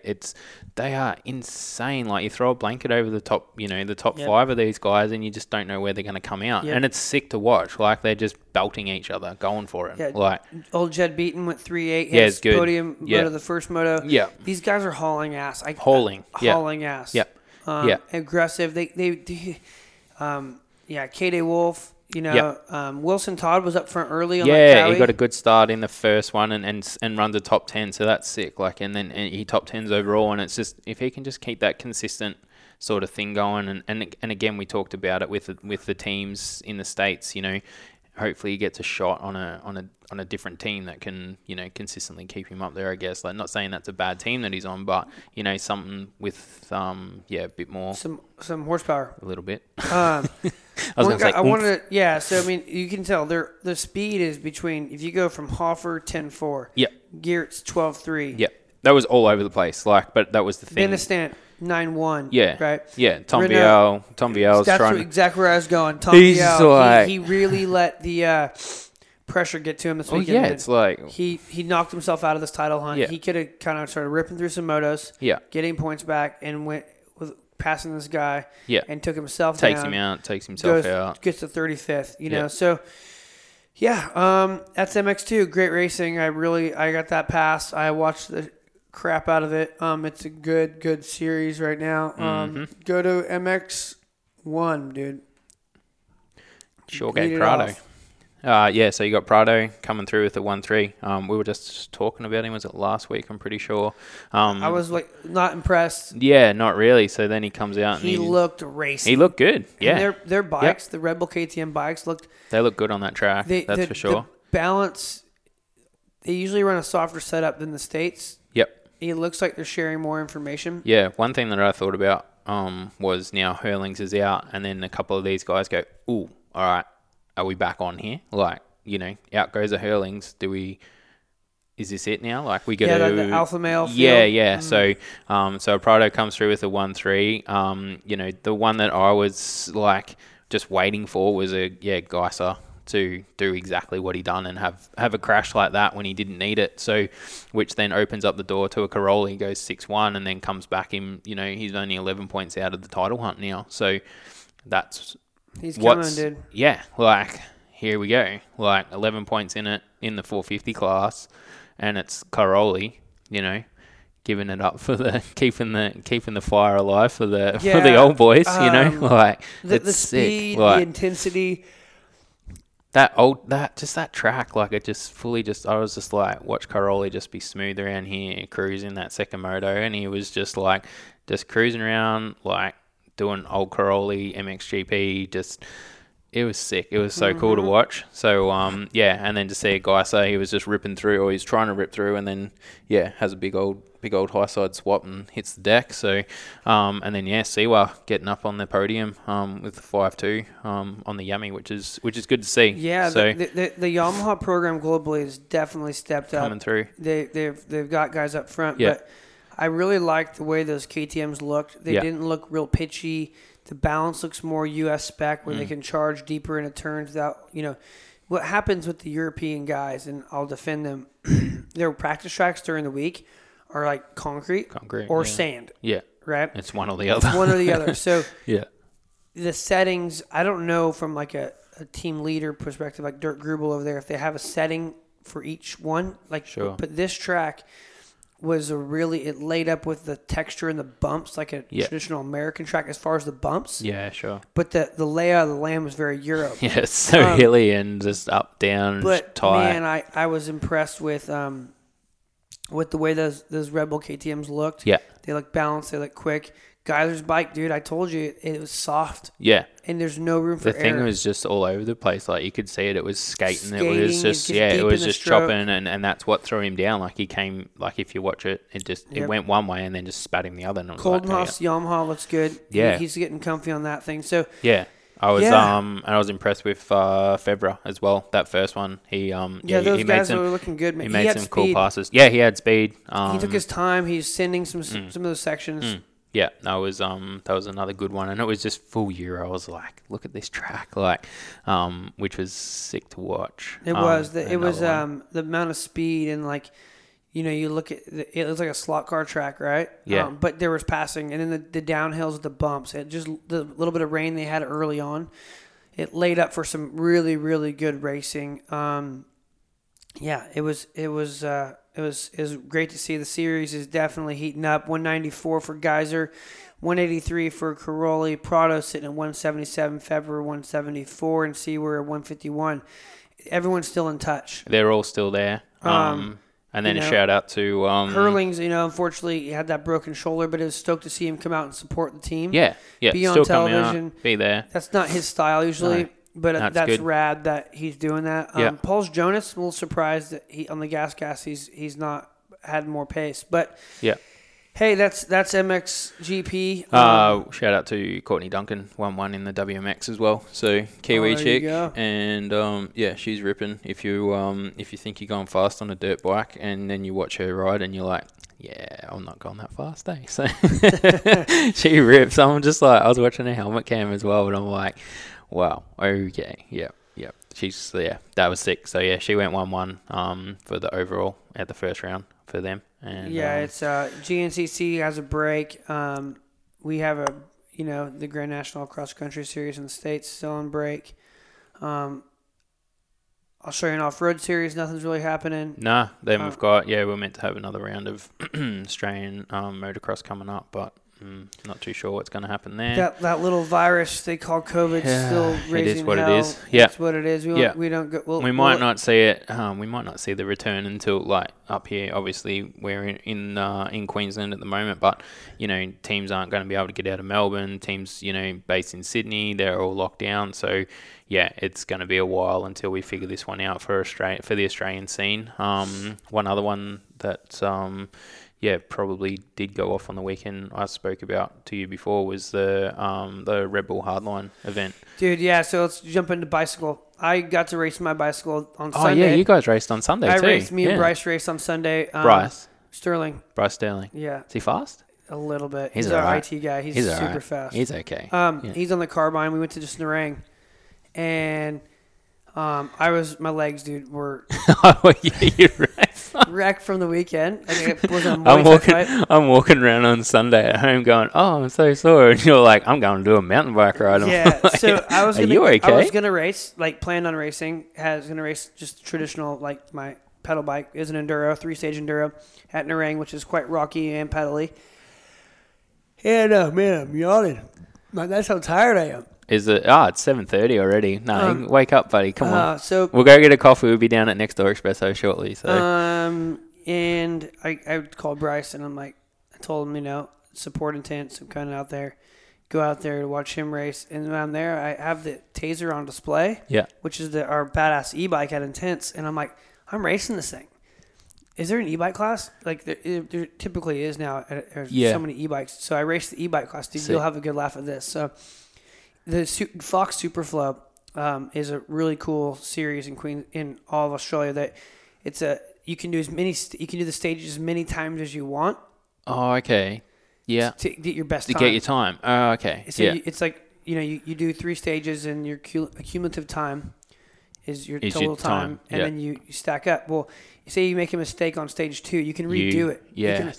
3-8. They are insane. Like, you throw a blanket over the top, you know, the top five of these guys, and you just don't know where they're going to come out. Yep. And it's sick to watch. Like, they're just belting each other, going for it. Yeah, like, old Jed Beaton went 3-8. Yeah, it's good. Podium moto, the first moto. Yeah. These guys are hauling ass. Hauling ass. Yep. Aggressive. K.D. Wolf, you know, Wilson Todd was up front early on that rally. He got a good start in the first one and runs a top 10, so that's sick. Like, and then he top 10s overall, and it's just, if he can just keep that consistent sort of thing going, and again, we talked about it with the teams in the States, you know, hopefully he gets a shot on a different team that can, you know, consistently keep him up there, I guess. Like, not saying that's a bad team that he's on, but, you know, something with, a bit more. Some horsepower. A little bit. So, I mean, you can tell the speed is between, if you go from Hoffer, 10.4. Yep. Geertz, 12.3. Yep. That was all over the place, like, but that was the thing. Benestant, 9-1. Yeah. Right? Yeah. Tom Biel's trying. That's exactly where I was going. Tom Biel, like, he really let the pressure get to him this weekend. Oh, yeah. It's like, he knocked himself out of this title hunt. Yeah. He could have kind of started ripping through some motos. Yeah. Getting points back and went with passing this guy. Yeah. And took himself down. Takes himself out. Gets to 35th, you know. So, yeah. That's MX2. Great racing. I got that pass. I watched the crap out of it. It's a good series right now. Go to MX1, dude. Sure gave Prado. So you got Prado coming through with the 1-3. We were just talking about him. Was it last week? I'm pretty sure. I was like, not impressed. Yeah, not really. So then he comes out. He looked racing. He looked good. Yeah, and their bikes, the Red Bull KTM bikes, looked. They look good on that track. That's for sure. The balance They usually run a softer setup than the States. Yep. It looks like they're sharing more information. Yeah. One thing that I thought about was now Hurlings is out, and then a couple of these guys go, ooh, all right, are we back on here? Like, you know, out goes the Hurlings. Do we... Is this it now? Like we go to the alpha male field. So Prado comes through with a 1-3. You know, the one that I was like just waiting for was a Geiser to do exactly what he done and have a crash like that when he didn't need it. So, which then opens up the door to a Caroli, goes 6-1, and then comes back in. You know, he's only 11 points out of the title hunt now. So that's he's coming, dude. Yeah, like here we go. Like 11 points in it in the 450 class. And it's Caroli, you know, giving it up for the keeping the fire alive for the old boys, you know, like the speed, sick. Like, the intensity. That track, like it just I was just like, watch Caroli just be smooth around here, cruising that second moto, and he was just like cruising around, like doing old Caroli MXGP, just. It was sick. It was so cool to watch. So, and then to see a guy say he was just ripping through, or he's trying to rip through, and then, has a big old high side swap and hits the deck. So, and then, Siwa getting up on the podium with the 5-2 on the Yummy, which is good to see. Yeah, so the Yamaha program globally has definitely stepped up. Coming through. They've got guys up front. Yeah. But I really liked the way those KTMs looked. They didn't look real pitchy. The balance looks more U.S. spec where they can charge deeper into turns without, you know, what happens with the European guys, and I'll defend them, their practice tracks during the week are like concrete or sand. Yeah. Right? It's one or the other. So the settings, I don't know from like a team leader perspective, like Dirk Grubel over there, if they have a setting for each one. Like, sure. But this track was it laid up with the texture and the bumps like a traditional American track as far as the bumps. Yeah, sure. But the layout of the land was very Euro. Yeah, it's so hilly and just up, down, but tight. Man, I was impressed with the way those Red Bull KTMs looked. Yeah. They look balanced. They look quick. Geyser's bike, dude, I told you, it was soft. Yeah. And there's no room for error. The thing was just all over the place. Like, you could see it. It was skating. It was just, it was just chopping. And that's what threw him down. Like, he came, like, if you watch it, it just, it went one way and then just spat him the other. And it was Koldenhoff's Yamaha looks good. Yeah. He's getting comfy on that thing. So, yeah. I was and I was impressed with Fevra as well. That first one, he made some. Those guys were looking good. Man. He made some cool passes. Yeah, he had speed. He took his time. He's sending some of those sections. Yeah, that was another good one, and it was just full Euro. I was like, look at this track, like, which was sick to watch. It was the amount of speed and like, you know, you look at it looks like a slot car track, right? Yeah. But there was passing, and then the downhills with the bumps. It just the little bit of rain they had early on, it laid up for some really really good racing. It was great to see. The series is definitely heating up. 194 for Geyser, 183 for Caroli. Prado sitting at 177, February 174, and Seaward at 151. Everyone's still in touch. They're all still there. And then a shout out to Hurlings. You know, unfortunately, he had that broken shoulder, but it was stoked to see him come out and support the team. Yeah, yeah. Be on television. Be there. That's not his style usually. No. But that's rad that he's doing that. Paul's Jonas, a little surprised that he on the gas he's not had more pace. But hey, that's MXGP. Shout out to Courtney Duncan, 1-1 in the WMX as well. So Kiwi chick, and she's ripping. If you think you're going fast on a dirt bike, and then you watch her ride, and you're like, yeah, I'm not going that fast, eh? So she rips. I'm just like, I was watching her helmet cam as well, and I'm like. Wow. Okay. Yeah. She's that was sick. So she went 1-1 for the overall at the first round for them. And it's GNCC has a break. We have the Grand National Cross Country Series in the States still on break. I'll show you an off-road series. Nothing's really happening. Nah. Then we've got we're meant to have another round of Australian motocross coming up, but Not too sure what's going to happen there. That little virus they call COVID still raising hell. It is what it is. Yeah, it's what it is. We don't go. We might not see it. We might not see the return until like up here. Obviously, we're in Queensland at the moment, but you know teams aren't going to be able to get out of Melbourne. Teams based in Sydney, they're all locked down. So yeah, it's going to be a while until we figure this one out for the Australian scene. One other one that's probably did go off on the weekend I spoke about to you before was the Red Bull Hardline event. Dude, yeah, so let's jump into bicycle. I got to race my bicycle on Sunday. Oh, yeah, you guys raced on Sunday too. I raced. Me and Bryce raced on Sunday. Bryce? Sterling. Bryce Sterling. Yeah. Is he fast? A little bit. He's our IT guy. He's super fast. He's okay. He's on the carbine. We went to just Nerang, and my legs, dude, were wrecked from the weekend. I'm walking around on Sunday at home going, oh, I'm so sore. And you're like, I'm going to do a mountain bike ride. Yeah, like, so I was going to race, like planned on racing. I was going to race just traditional, like my pedal bike is an enduro, 3-stage enduro at Nerang, which is quite rocky and pedally. And man, I'm yawning. Like, that's how tired I am. Is it? It's 7:30 already. No, wake up, buddy. Come on. So we'll go get a coffee. We'll be down at Next Door Espresso shortly. So. And I called Bryce and I'm like, I told him, support intent. So I'm kind of out there, go out there to watch him race. And when I'm there, I have the Taser on display. Yeah. Which is our badass e-bike at Intense. And I'm like, I'm racing this thing. Is there an e-bike class? Like there typically is now. There's so many e-bikes. So I raced the e-bike class. Dude, you'll have a good laugh at this. So. The Fox Superflow is a really cool series in all of Australia. That it's a you can do the stages as many times as you want. Oh, okay, yeah. To get your best time. To get your time. Oh, okay. So it's like you do 3 stages and your cumulative time is your total time, and then you stack up. Well, say you make a mistake on stage 2, you can redo it. Yeah.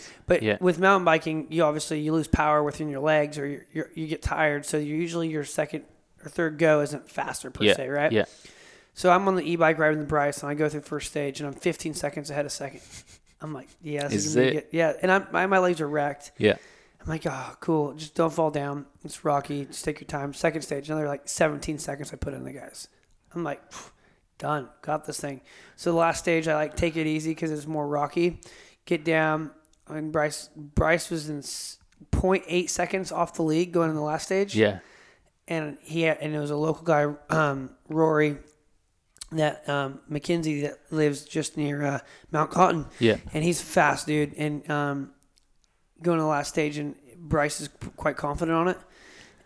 With mountain biking, you obviously lose power within your legs, or you get tired. So usually your second or third go isn't faster per se, right? Yeah. So I'm on the e-bike riding the Bryce, and I go through first stage, and I'm 15 seconds ahead of second. I'm like, yeah, this is it. Yeah, and my legs are wrecked. Yeah. I'm like, oh, cool. Just don't fall down. It's rocky. Just take your time. Second stage, another like 17 seconds I put in the guys. I'm like, done. Got this thing. So the last stage, I like take it easy because it's more rocky. Get down. And Bryce was in 0.8 seconds off the lead going in the last stage. Yeah. And and it was a local guy, Rory, that McKenzie that lives just near Mount Cotton. Yeah. And he's fast, dude. And going to the last stage, and Bryce is quite confident on it.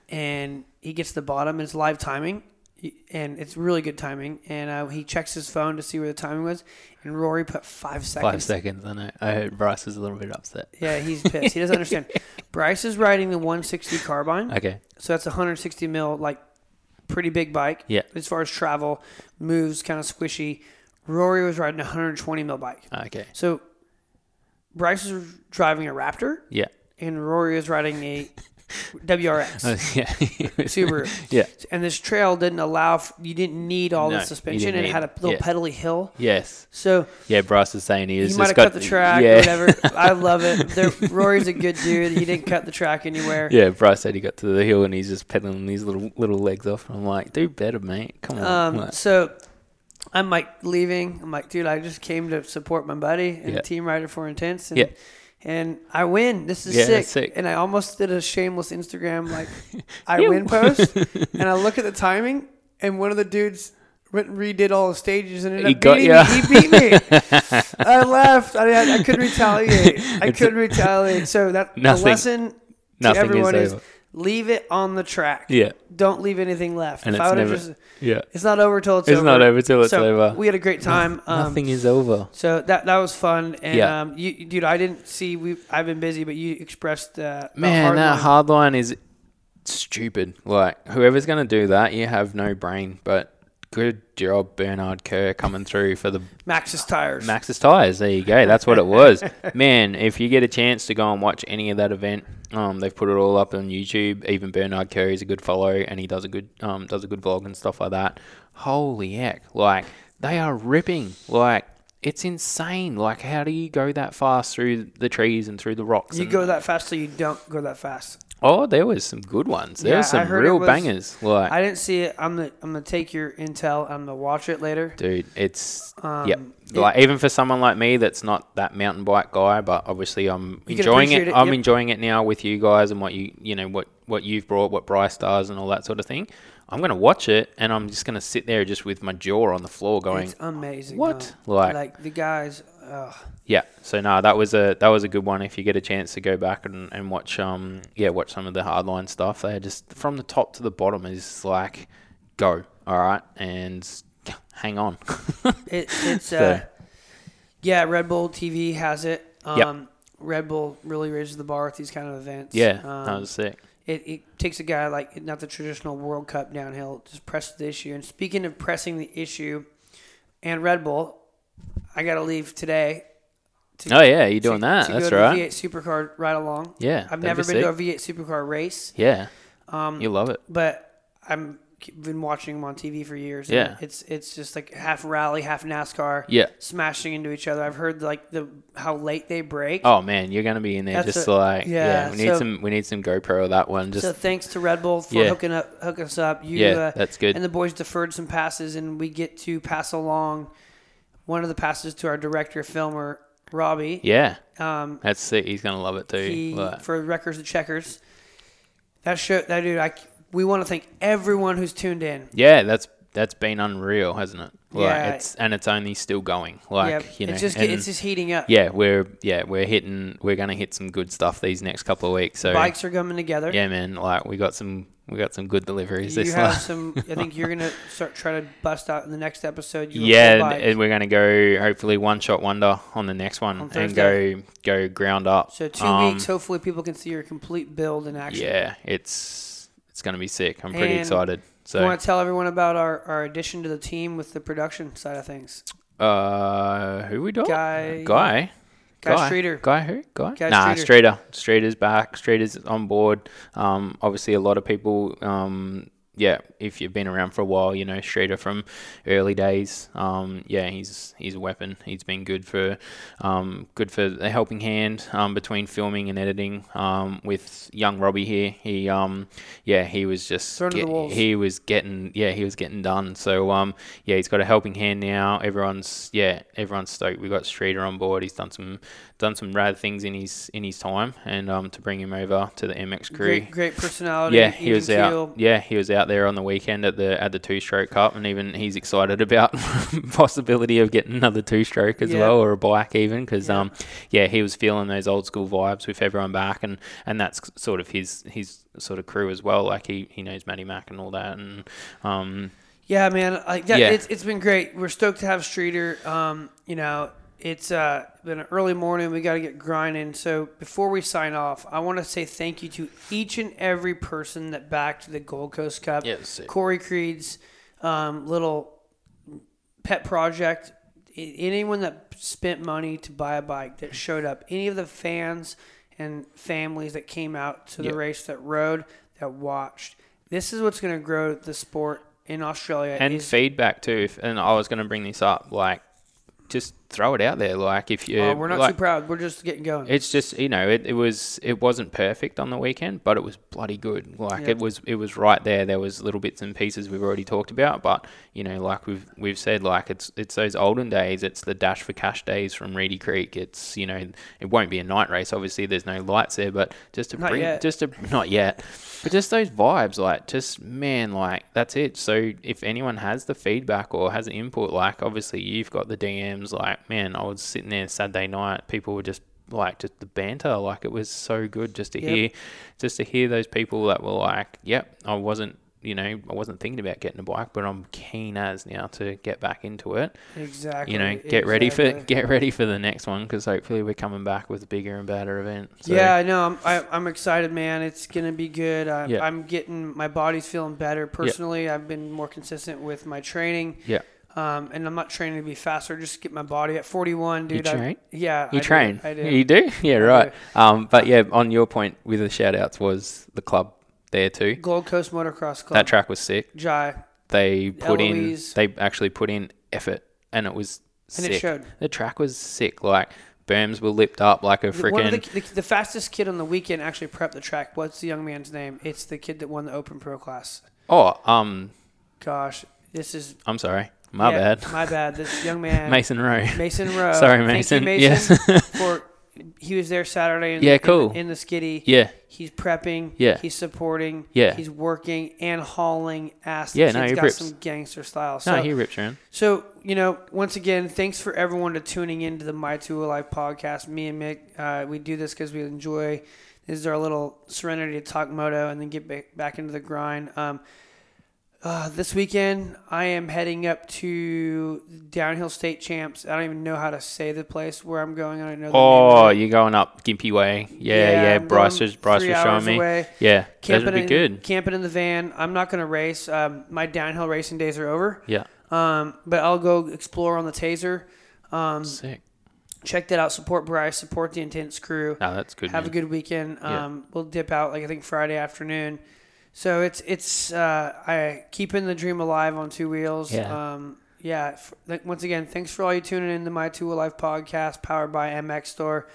And he gets to the bottom. And it's live timing. And it's really good timing. And he checks his phone to see where the timing was. And Rory put 5 seconds. 5 seconds, I know. I heard Bryce is a little bit upset. Yeah, he's pissed. He doesn't understand. Bryce is riding the 160 carbine. Okay. So that's 160 mil, like, pretty big bike. Yeah. As far as travel, moves, kind of squishy. Rory was riding a 120 mil bike. Okay. So Bryce was driving a Raptor. Yeah. And Rory was riding a... WRX. Subaru. Yeah. And this trail didn't allow, you didn't need all the suspension. It had a little pedally hill. Yes. So. Yeah, Bryce is saying he might have cut the track or whatever. I love it. Rory's a good dude. He didn't cut the track anywhere. Yeah, Bryce said he got to the hill and he's just pedaling these little legs off. And I'm like, do better, mate. Come on. So I'm like leaving. I'm like, dude, I just came to support my buddy and team rider for Intense. And and I win. This is sick. And I almost did a shameless Instagram, like, I win post. And I look at the timing, and one of the dudes went and redid all the stages and ended up beating me. He beat me. I left. I couldn't retaliate. So that the lesson to everyone is leave it on the track. Yeah. Don't leave anything left. And it's not over till it's over. It's not over till it's over. We had a great time. Nothing is over. So that was fun. And dude, I didn't see. I've been busy, but you expressed that hardline is stupid. Like whoever's gonna do that, you have no brain. But good job, Bernard Kerr, coming through for the Maxxis tires. Maxxis tires. There you go. That's what it was. Man, if you get a chance to go and watch any of that event. They've put it all up on YouTube. Even Bernard Kerry's a good follow, and he does a good vlog and stuff like that. Holy heck! Like they are ripping. Like It's insane. Like, how do you go that fast through the trees and through the rocks? You go that fast, so you don't go that fast. Oh, there was some good ones. There was some real bangers. Like, I didn't see it. I'm gonna take your intel. I'm gonna watch it later, dude. It's like, even for someone like me that's not that mountain bike guy, but obviously I'm enjoying it. I'm enjoying it now with you guys and what you know what you've brought, what Bryce does, and all that sort of thing. I'm gonna watch it, and I'm just gonna sit there just with my jaw on the floor, going, "It's amazing." What? Like the guys. Ugh. Yeah. So no, that was a good one. If you get a chance to go back and watch watch some of the hardline stuff. They just from the top to the bottom is like, go, all right, and hang on. Red Bull TV has it. Yep. Red Bull really raises the bar at these kind of events. Yeah, that was sick. It takes a guy like not the traditional World Cup downhill, just press the issue. And speaking of pressing the issue, and Red Bull, I got to leave today. You're doing that. That's right. To the V8 Supercar ride along. Yeah, I've never been to a V8 Supercar race. Yeah, you love it. But I've been watching them on TV for years. Yeah, it's just like half rally, half NASCAR. Yeah, smashing into each other. I've heard like how late they break. Oh man, you're gonna be in there. That's just we need some GoPro of that one. Just, so thanks to Red Bull for hooking us up. That's good. And the boys deferred some passes, and we get to pass along one of the passes to our director filmer Robbie. Yeah, that's sick. He's gonna love it too. For Wreckers and Checkers. We want to thank everyone who's tuned in. Yeah, that's been unreal, hasn't it? It's only still going. It's just heating up. Yeah, we're gonna hit some good stuff these next couple of weeks. So bikes are coming together. Yeah, man. Like we got some good deliveries. I think you're gonna start trying to bust out in the next episode. And we're gonna go hopefully one shot wonder on the next one and go ground up. So 2 weeks, hopefully people can see your complete build in action. Yeah, it's going to be sick. I'm pretty excited. So I want to tell everyone about our addition to the team with the production side of things. Who we doing? Guy Streeter. Guy who? Guy Nah, Streeter. Streeter's back. Streeter's on board. Obviously a lot of people, if you've been around for a while, you know Streeter from early days. He's a weapon. He's been good for the helping hand between filming and editing with young Robbie here. He was getting done. So he's got a helping hand now. Everyone's stoked. We got Streeter on board. He's done some rad things in his time, and to bring him over to the MX crew. Great personality. Yeah, he was out there on the weekend at the two-stroke cup, and even he's excited about possibility of getting another two-stroke as well, or a bike even, because he was feeling those old school vibes with everyone back, and that's sort of his sort of crew as well. Like he knows Matty Mac and all that, and it's been great. We're stoked to have Streeter. It's been an early morning. We got to get grinding. So before we sign off, I want to say thank you to each and every person that backed the Gold Coast Cup. Yes, Corey Creed's little pet project. Anyone that spent money to buy a bike that showed up. Any of the fans and families that came out to the race, that rode, that watched. This is what's going to grow the sport in Australia. And feedback too. And I was going to bring this up, like, just throw it out there. Like, if you, we're not too proud. We're just getting going. It's just, it wasn't perfect on the weekend, but it was bloody good. Like it was right there. There was little bits and pieces we've already talked about, but like we've said, like it's those olden days. It's the dash for cash days from Reedy Creek. It's it won't be a night race. Obviously, there's no lights there, but but just those vibes, like that's it. So if anyone has the feedback or has an input, like obviously you've got the DM. Like, man, I was sitting there Saturday night, people were just like, just the banter, like it was so good just to hear those people that were like, yep, I wasn't thinking about getting a bike, but I'm keen as now to get back into it. Exactly. Get ready for the next one, because hopefully we're coming back with a bigger and better event. So. Yeah, I know. I'm excited, man. It's gonna be good. I'm getting, my body's feeling better personally. I've been more consistent with my training. Yeah. And I'm not training to be faster, just get my body at 41, dude. You train? I do. You do? Yeah, right. But yeah, on your point with the shout outs was the club there too. Gold Coast Motocross Club. That track was sick. Jai. They actually put in effort, and it was sick. And it showed. The track was sick. Like, berms were lipped up like a freaking... The fastest kid on the weekend actually prepped the track. What's the young man's name? It's the kid that won the Open Pro class. Oh, Gosh, this is... I'm sorry. My bad. This young man... Mason Rowe. Sorry, Mason. Thank you, Mason. Yes. He was there Saturday in the skiddy. Yeah. He's prepping. Yeah. He's supporting. Yeah. He's working and hauling ass. Yeah, he's got rips. Some gangster style. So, he rips, man. So, once again, thanks for everyone to tuning into the My Two Alive podcast. Me and Mick, we do this because we enjoy. This is our little serenity to talk moto and then get back into the grind. This weekend, I am heading up to Downhill State Champs. I don't even know how to say the place where I'm going. I don't know the name. Oh, you're going up Gympie Way. Yeah. Bryce was showing me. Away. Yeah, camping that would be good. Camping in the van. I'm not going to race. My downhill racing days are over. Yeah. But I'll go explore on the Taser. Sick. Check that out. Support Bryce. Support the Intense crew. Oh, that's good. Have a good weekend. We'll dip out, I think, Friday afternoon. So it's keeping the dream alive on two wheels. Yeah. Once again, thanks for all you tuning in to My Two Alive podcast, powered by MX Store.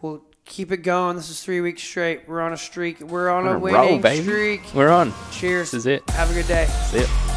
We'll keep it going. This is 3 weeks straight. We're on a streak. We're on a winning streak. We're on. Cheers. This is it. Have a good day. See ya.